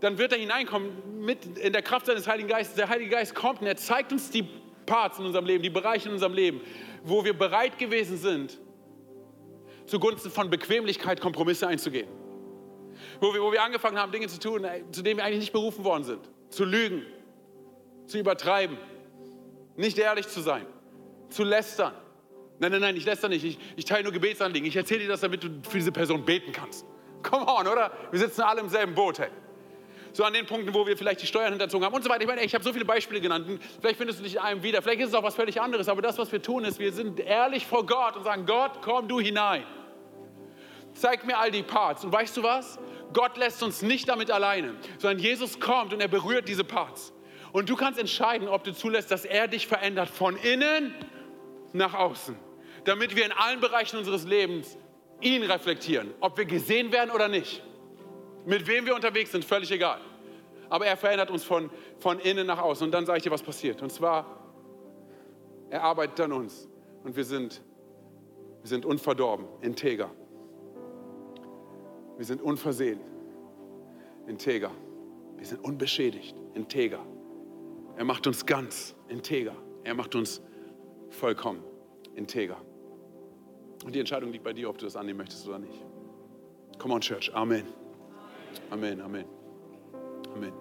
dann wird er hineinkommen mit in der Kraft seines Heiligen Geistes. Der Heilige Geist kommt und er zeigt uns die Parts in unserem Leben, die Bereiche in unserem Leben, wo wir bereit gewesen sind, zugunsten von Bequemlichkeit Kompromisse einzugehen. Wo wir, wo wir angefangen haben, Dinge zu tun, zu denen wir eigentlich nicht berufen worden sind. Zu lügen, zu übertreiben, nicht ehrlich zu sein, zu lästern. Nein, nein, nein, ich lästere nicht. Ich, ich teile nur Gebetsanliegen. Ich erzähle dir das, damit du für diese Person beten kannst. Come on, oder? Wir sitzen alle im selben Boot, hey. So an den Punkten, wo wir vielleicht die Steuern hinterzogen haben und so weiter. Ich meine, ich habe so viele Beispiele genannt. Vielleicht findest du dich in einem wieder. Vielleicht ist es auch was völlig anderes. Aber das, was wir tun, ist, wir sind ehrlich vor Gott und sagen, Gott, komm du hinein. Zeig mir all die Parts. Und weißt du was? Gott lässt uns nicht damit alleine, sondern Jesus kommt und er berührt diese Parts. Und du kannst entscheiden, ob du zulässt, dass er dich verändert von innen nach außen. Damit wir in allen Bereichen unseres Lebens ihn reflektieren. Ob wir gesehen werden oder nicht. Mit wem wir unterwegs sind, völlig egal. Aber er verändert uns von, von innen nach außen. Und dann sage ich dir, was passiert. Und zwar, er arbeitet an uns. Und wir sind, wir sind unverdorben, integer. Wir sind unversehen, integer. Wir sind unbeschädigt, integer. Er macht uns ganz, integer. Er macht uns vollkommen, integer. Und die Entscheidung liegt bei dir, ob du das annehmen möchtest oder nicht. Come on, Church. Amen. Amen, Amen. Amen.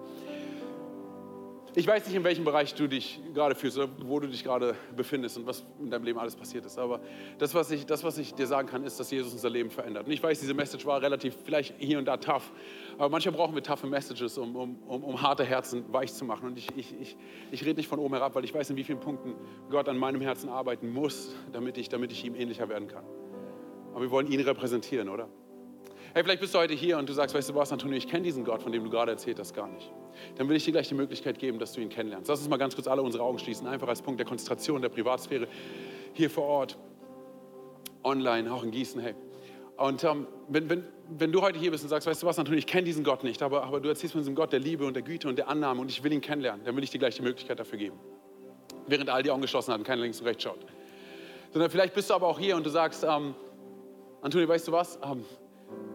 Ich weiß nicht, in welchem Bereich du dich gerade fühlst oder wo du dich gerade befindest und was in deinem Leben alles passiert ist. Aber das, was ich, das, was ich dir sagen kann, ist, dass Jesus unser Leben verändert. Und ich weiß, diese Message war relativ, vielleicht hier und da tough. Aber manchmal brauchen wir toughe Messages, um, um, um, um harte Herzen weich zu machen. Und ich, ich, ich, ich rede nicht von oben herab, weil ich weiß, in wie vielen Punkten Gott an meinem Herzen arbeiten muss, damit ich, damit ich ihm ähnlicher werden kann. Aber wir wollen ihn repräsentieren, oder? Hey, vielleicht bist du heute hier und du sagst, weißt du was, Antonio, ich kenne diesen Gott, von dem du gerade erzählt hast, gar nicht. Dann will ich dir gleich die Möglichkeit geben, dass du ihn kennenlernst. Lass uns mal ganz kurz alle unsere Augen schließen, einfach als Punkt der Konzentration, der Privatsphäre, hier vor Ort, online, auch in Gießen, hey. Und ähm, wenn, wenn, wenn du heute hier bist und sagst, weißt du was, Antonio, ich kenne diesen Gott nicht, aber, aber du erzählst mir von diesem Gott der Liebe und der Güte und der Annahme und ich will ihn kennenlernen, dann will ich dir gleich die Möglichkeit dafür geben. Während all die Augen geschlossen hatten, keiner links und rechts schaut. Sondern vielleicht bist du aber auch hier und du sagst, ähm, Antonio, weißt du was, ähm,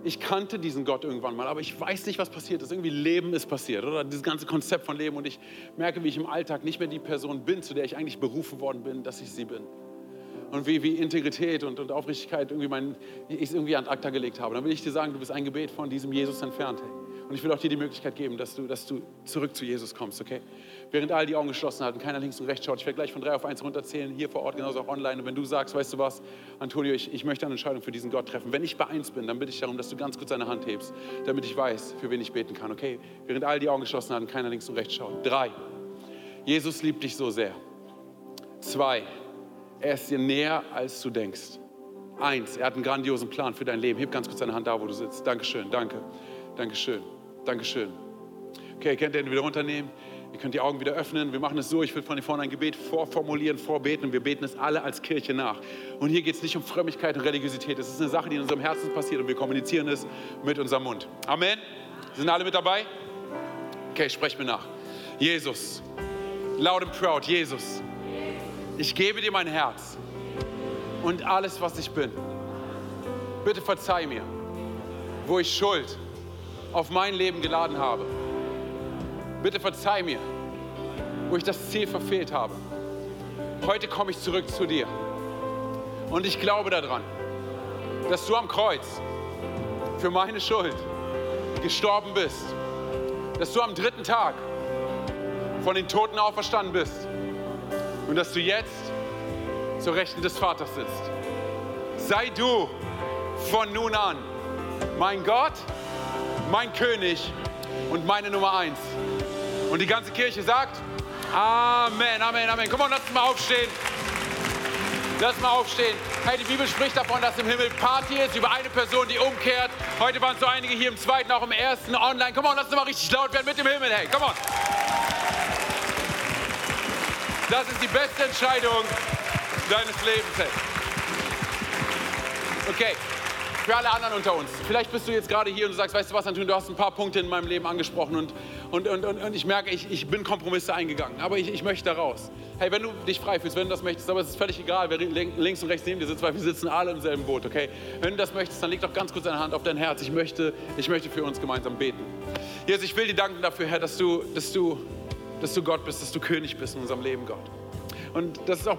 ich kannte diesen Gott irgendwann mal, aber ich weiß nicht, was passiert ist. Irgendwie Leben ist passiert, oder? Dieses ganze Konzept von Leben. Und ich merke, wie ich im Alltag nicht mehr die Person bin, zu der ich eigentlich berufen worden bin, dass ich sie bin. Und wie, wie Integrität und, und Aufrichtigkeit irgendwie mein, ich es irgendwie an ACTA gelegt habe. Dann will ich dir sagen, du bist ein Gebet von diesem Jesus entfernt. Hey. Und ich will auch dir die Möglichkeit geben, dass du, dass du zurück zu Jesus kommst, okay? Während all die Augen geschlossen hatten, keiner links und rechts schaut. Ich werde gleich von drei auf eins runterzählen, hier vor Ort, genauso auch online. Und wenn du sagst, weißt du was, Antonio, ich, ich möchte eine Entscheidung für diesen Gott treffen. Wenn ich bei eins bin, dann bitte ich darum, dass du ganz kurz deine Hand hebst, damit ich weiß, für wen ich beten kann, okay? Während all die Augen geschlossen hatten, keiner links und rechts schaut. Drei, Jesus liebt dich so sehr. Zwei, er ist dir näher, als du denkst. Eins, er hat einen grandiosen Plan für dein Leben. Heb ganz kurz deine Hand da, wo du sitzt. Dankeschön, danke. Dankeschön, Dankeschön. Okay, ihr könnt den wieder runternehmen. Ihr könnt die Augen wieder öffnen. Wir machen es so, ich will von vorne ein Gebet vorformulieren, vorbeten. Wir beten es alle als Kirche nach. Und hier geht es nicht um Frömmigkeit und Religiosität. Das ist eine Sache, die in unserem Herzen passiert und wir kommunizieren es mit unserem Mund. Amen. Sind alle mit dabei? Okay, sprecht mir nach. Jesus, loud and proud, Jesus. Ich gebe dir mein Herz und alles, was ich bin. Bitte verzeih mir, wo ich Schuld auf mein Leben geladen habe. Bitte verzeih mir, wo ich das Ziel verfehlt habe. Heute komme ich zurück zu dir. Und ich glaube daran, dass du am Kreuz für meine Schuld gestorben bist dass du am dritten Tag von den Toten auferstanden bist und dass du jetzt zur Rechten des Vaters sitzt. Sei du von nun an mein Gott, mein König und meine Nummer eins. Und die ganze Kirche sagt, Amen, Amen, Amen. Komm mal, lass uns mal aufstehen. Lass mal aufstehen. Hey, die Bibel spricht davon, dass im Himmel Party ist, über eine Person, die umkehrt. Heute waren so einige hier im zweiten, auch im ersten online. Komm mal, lass uns mal richtig laut werden mit dem Himmel. Hey, komm mal. Das ist die beste Entscheidung deines Lebens. Hey. Okay, für alle anderen unter uns. Vielleicht bist du jetzt gerade hier und du sagst, weißt du was, Antonio, du hast ein paar Punkte in meinem Leben angesprochen und, und, und, und, und ich merke, ich, ich bin Kompromisse eingegangen, aber ich, ich möchte da raus. Hey, wenn du dich frei fühlst, wenn du das möchtest, aber es ist völlig egal, wer links und rechts neben dir sitzt, weil wir sitzen alle im selben Boot, okay? Wenn du das möchtest, dann leg doch ganz kurz deine Hand auf dein Herz. Ich möchte, ich möchte für uns gemeinsam beten. Jesus, ich will dir danken dafür, Herr, dass du, dass du, dass du Gott bist, dass du König bist in unserem Leben, Gott. Und das ist auch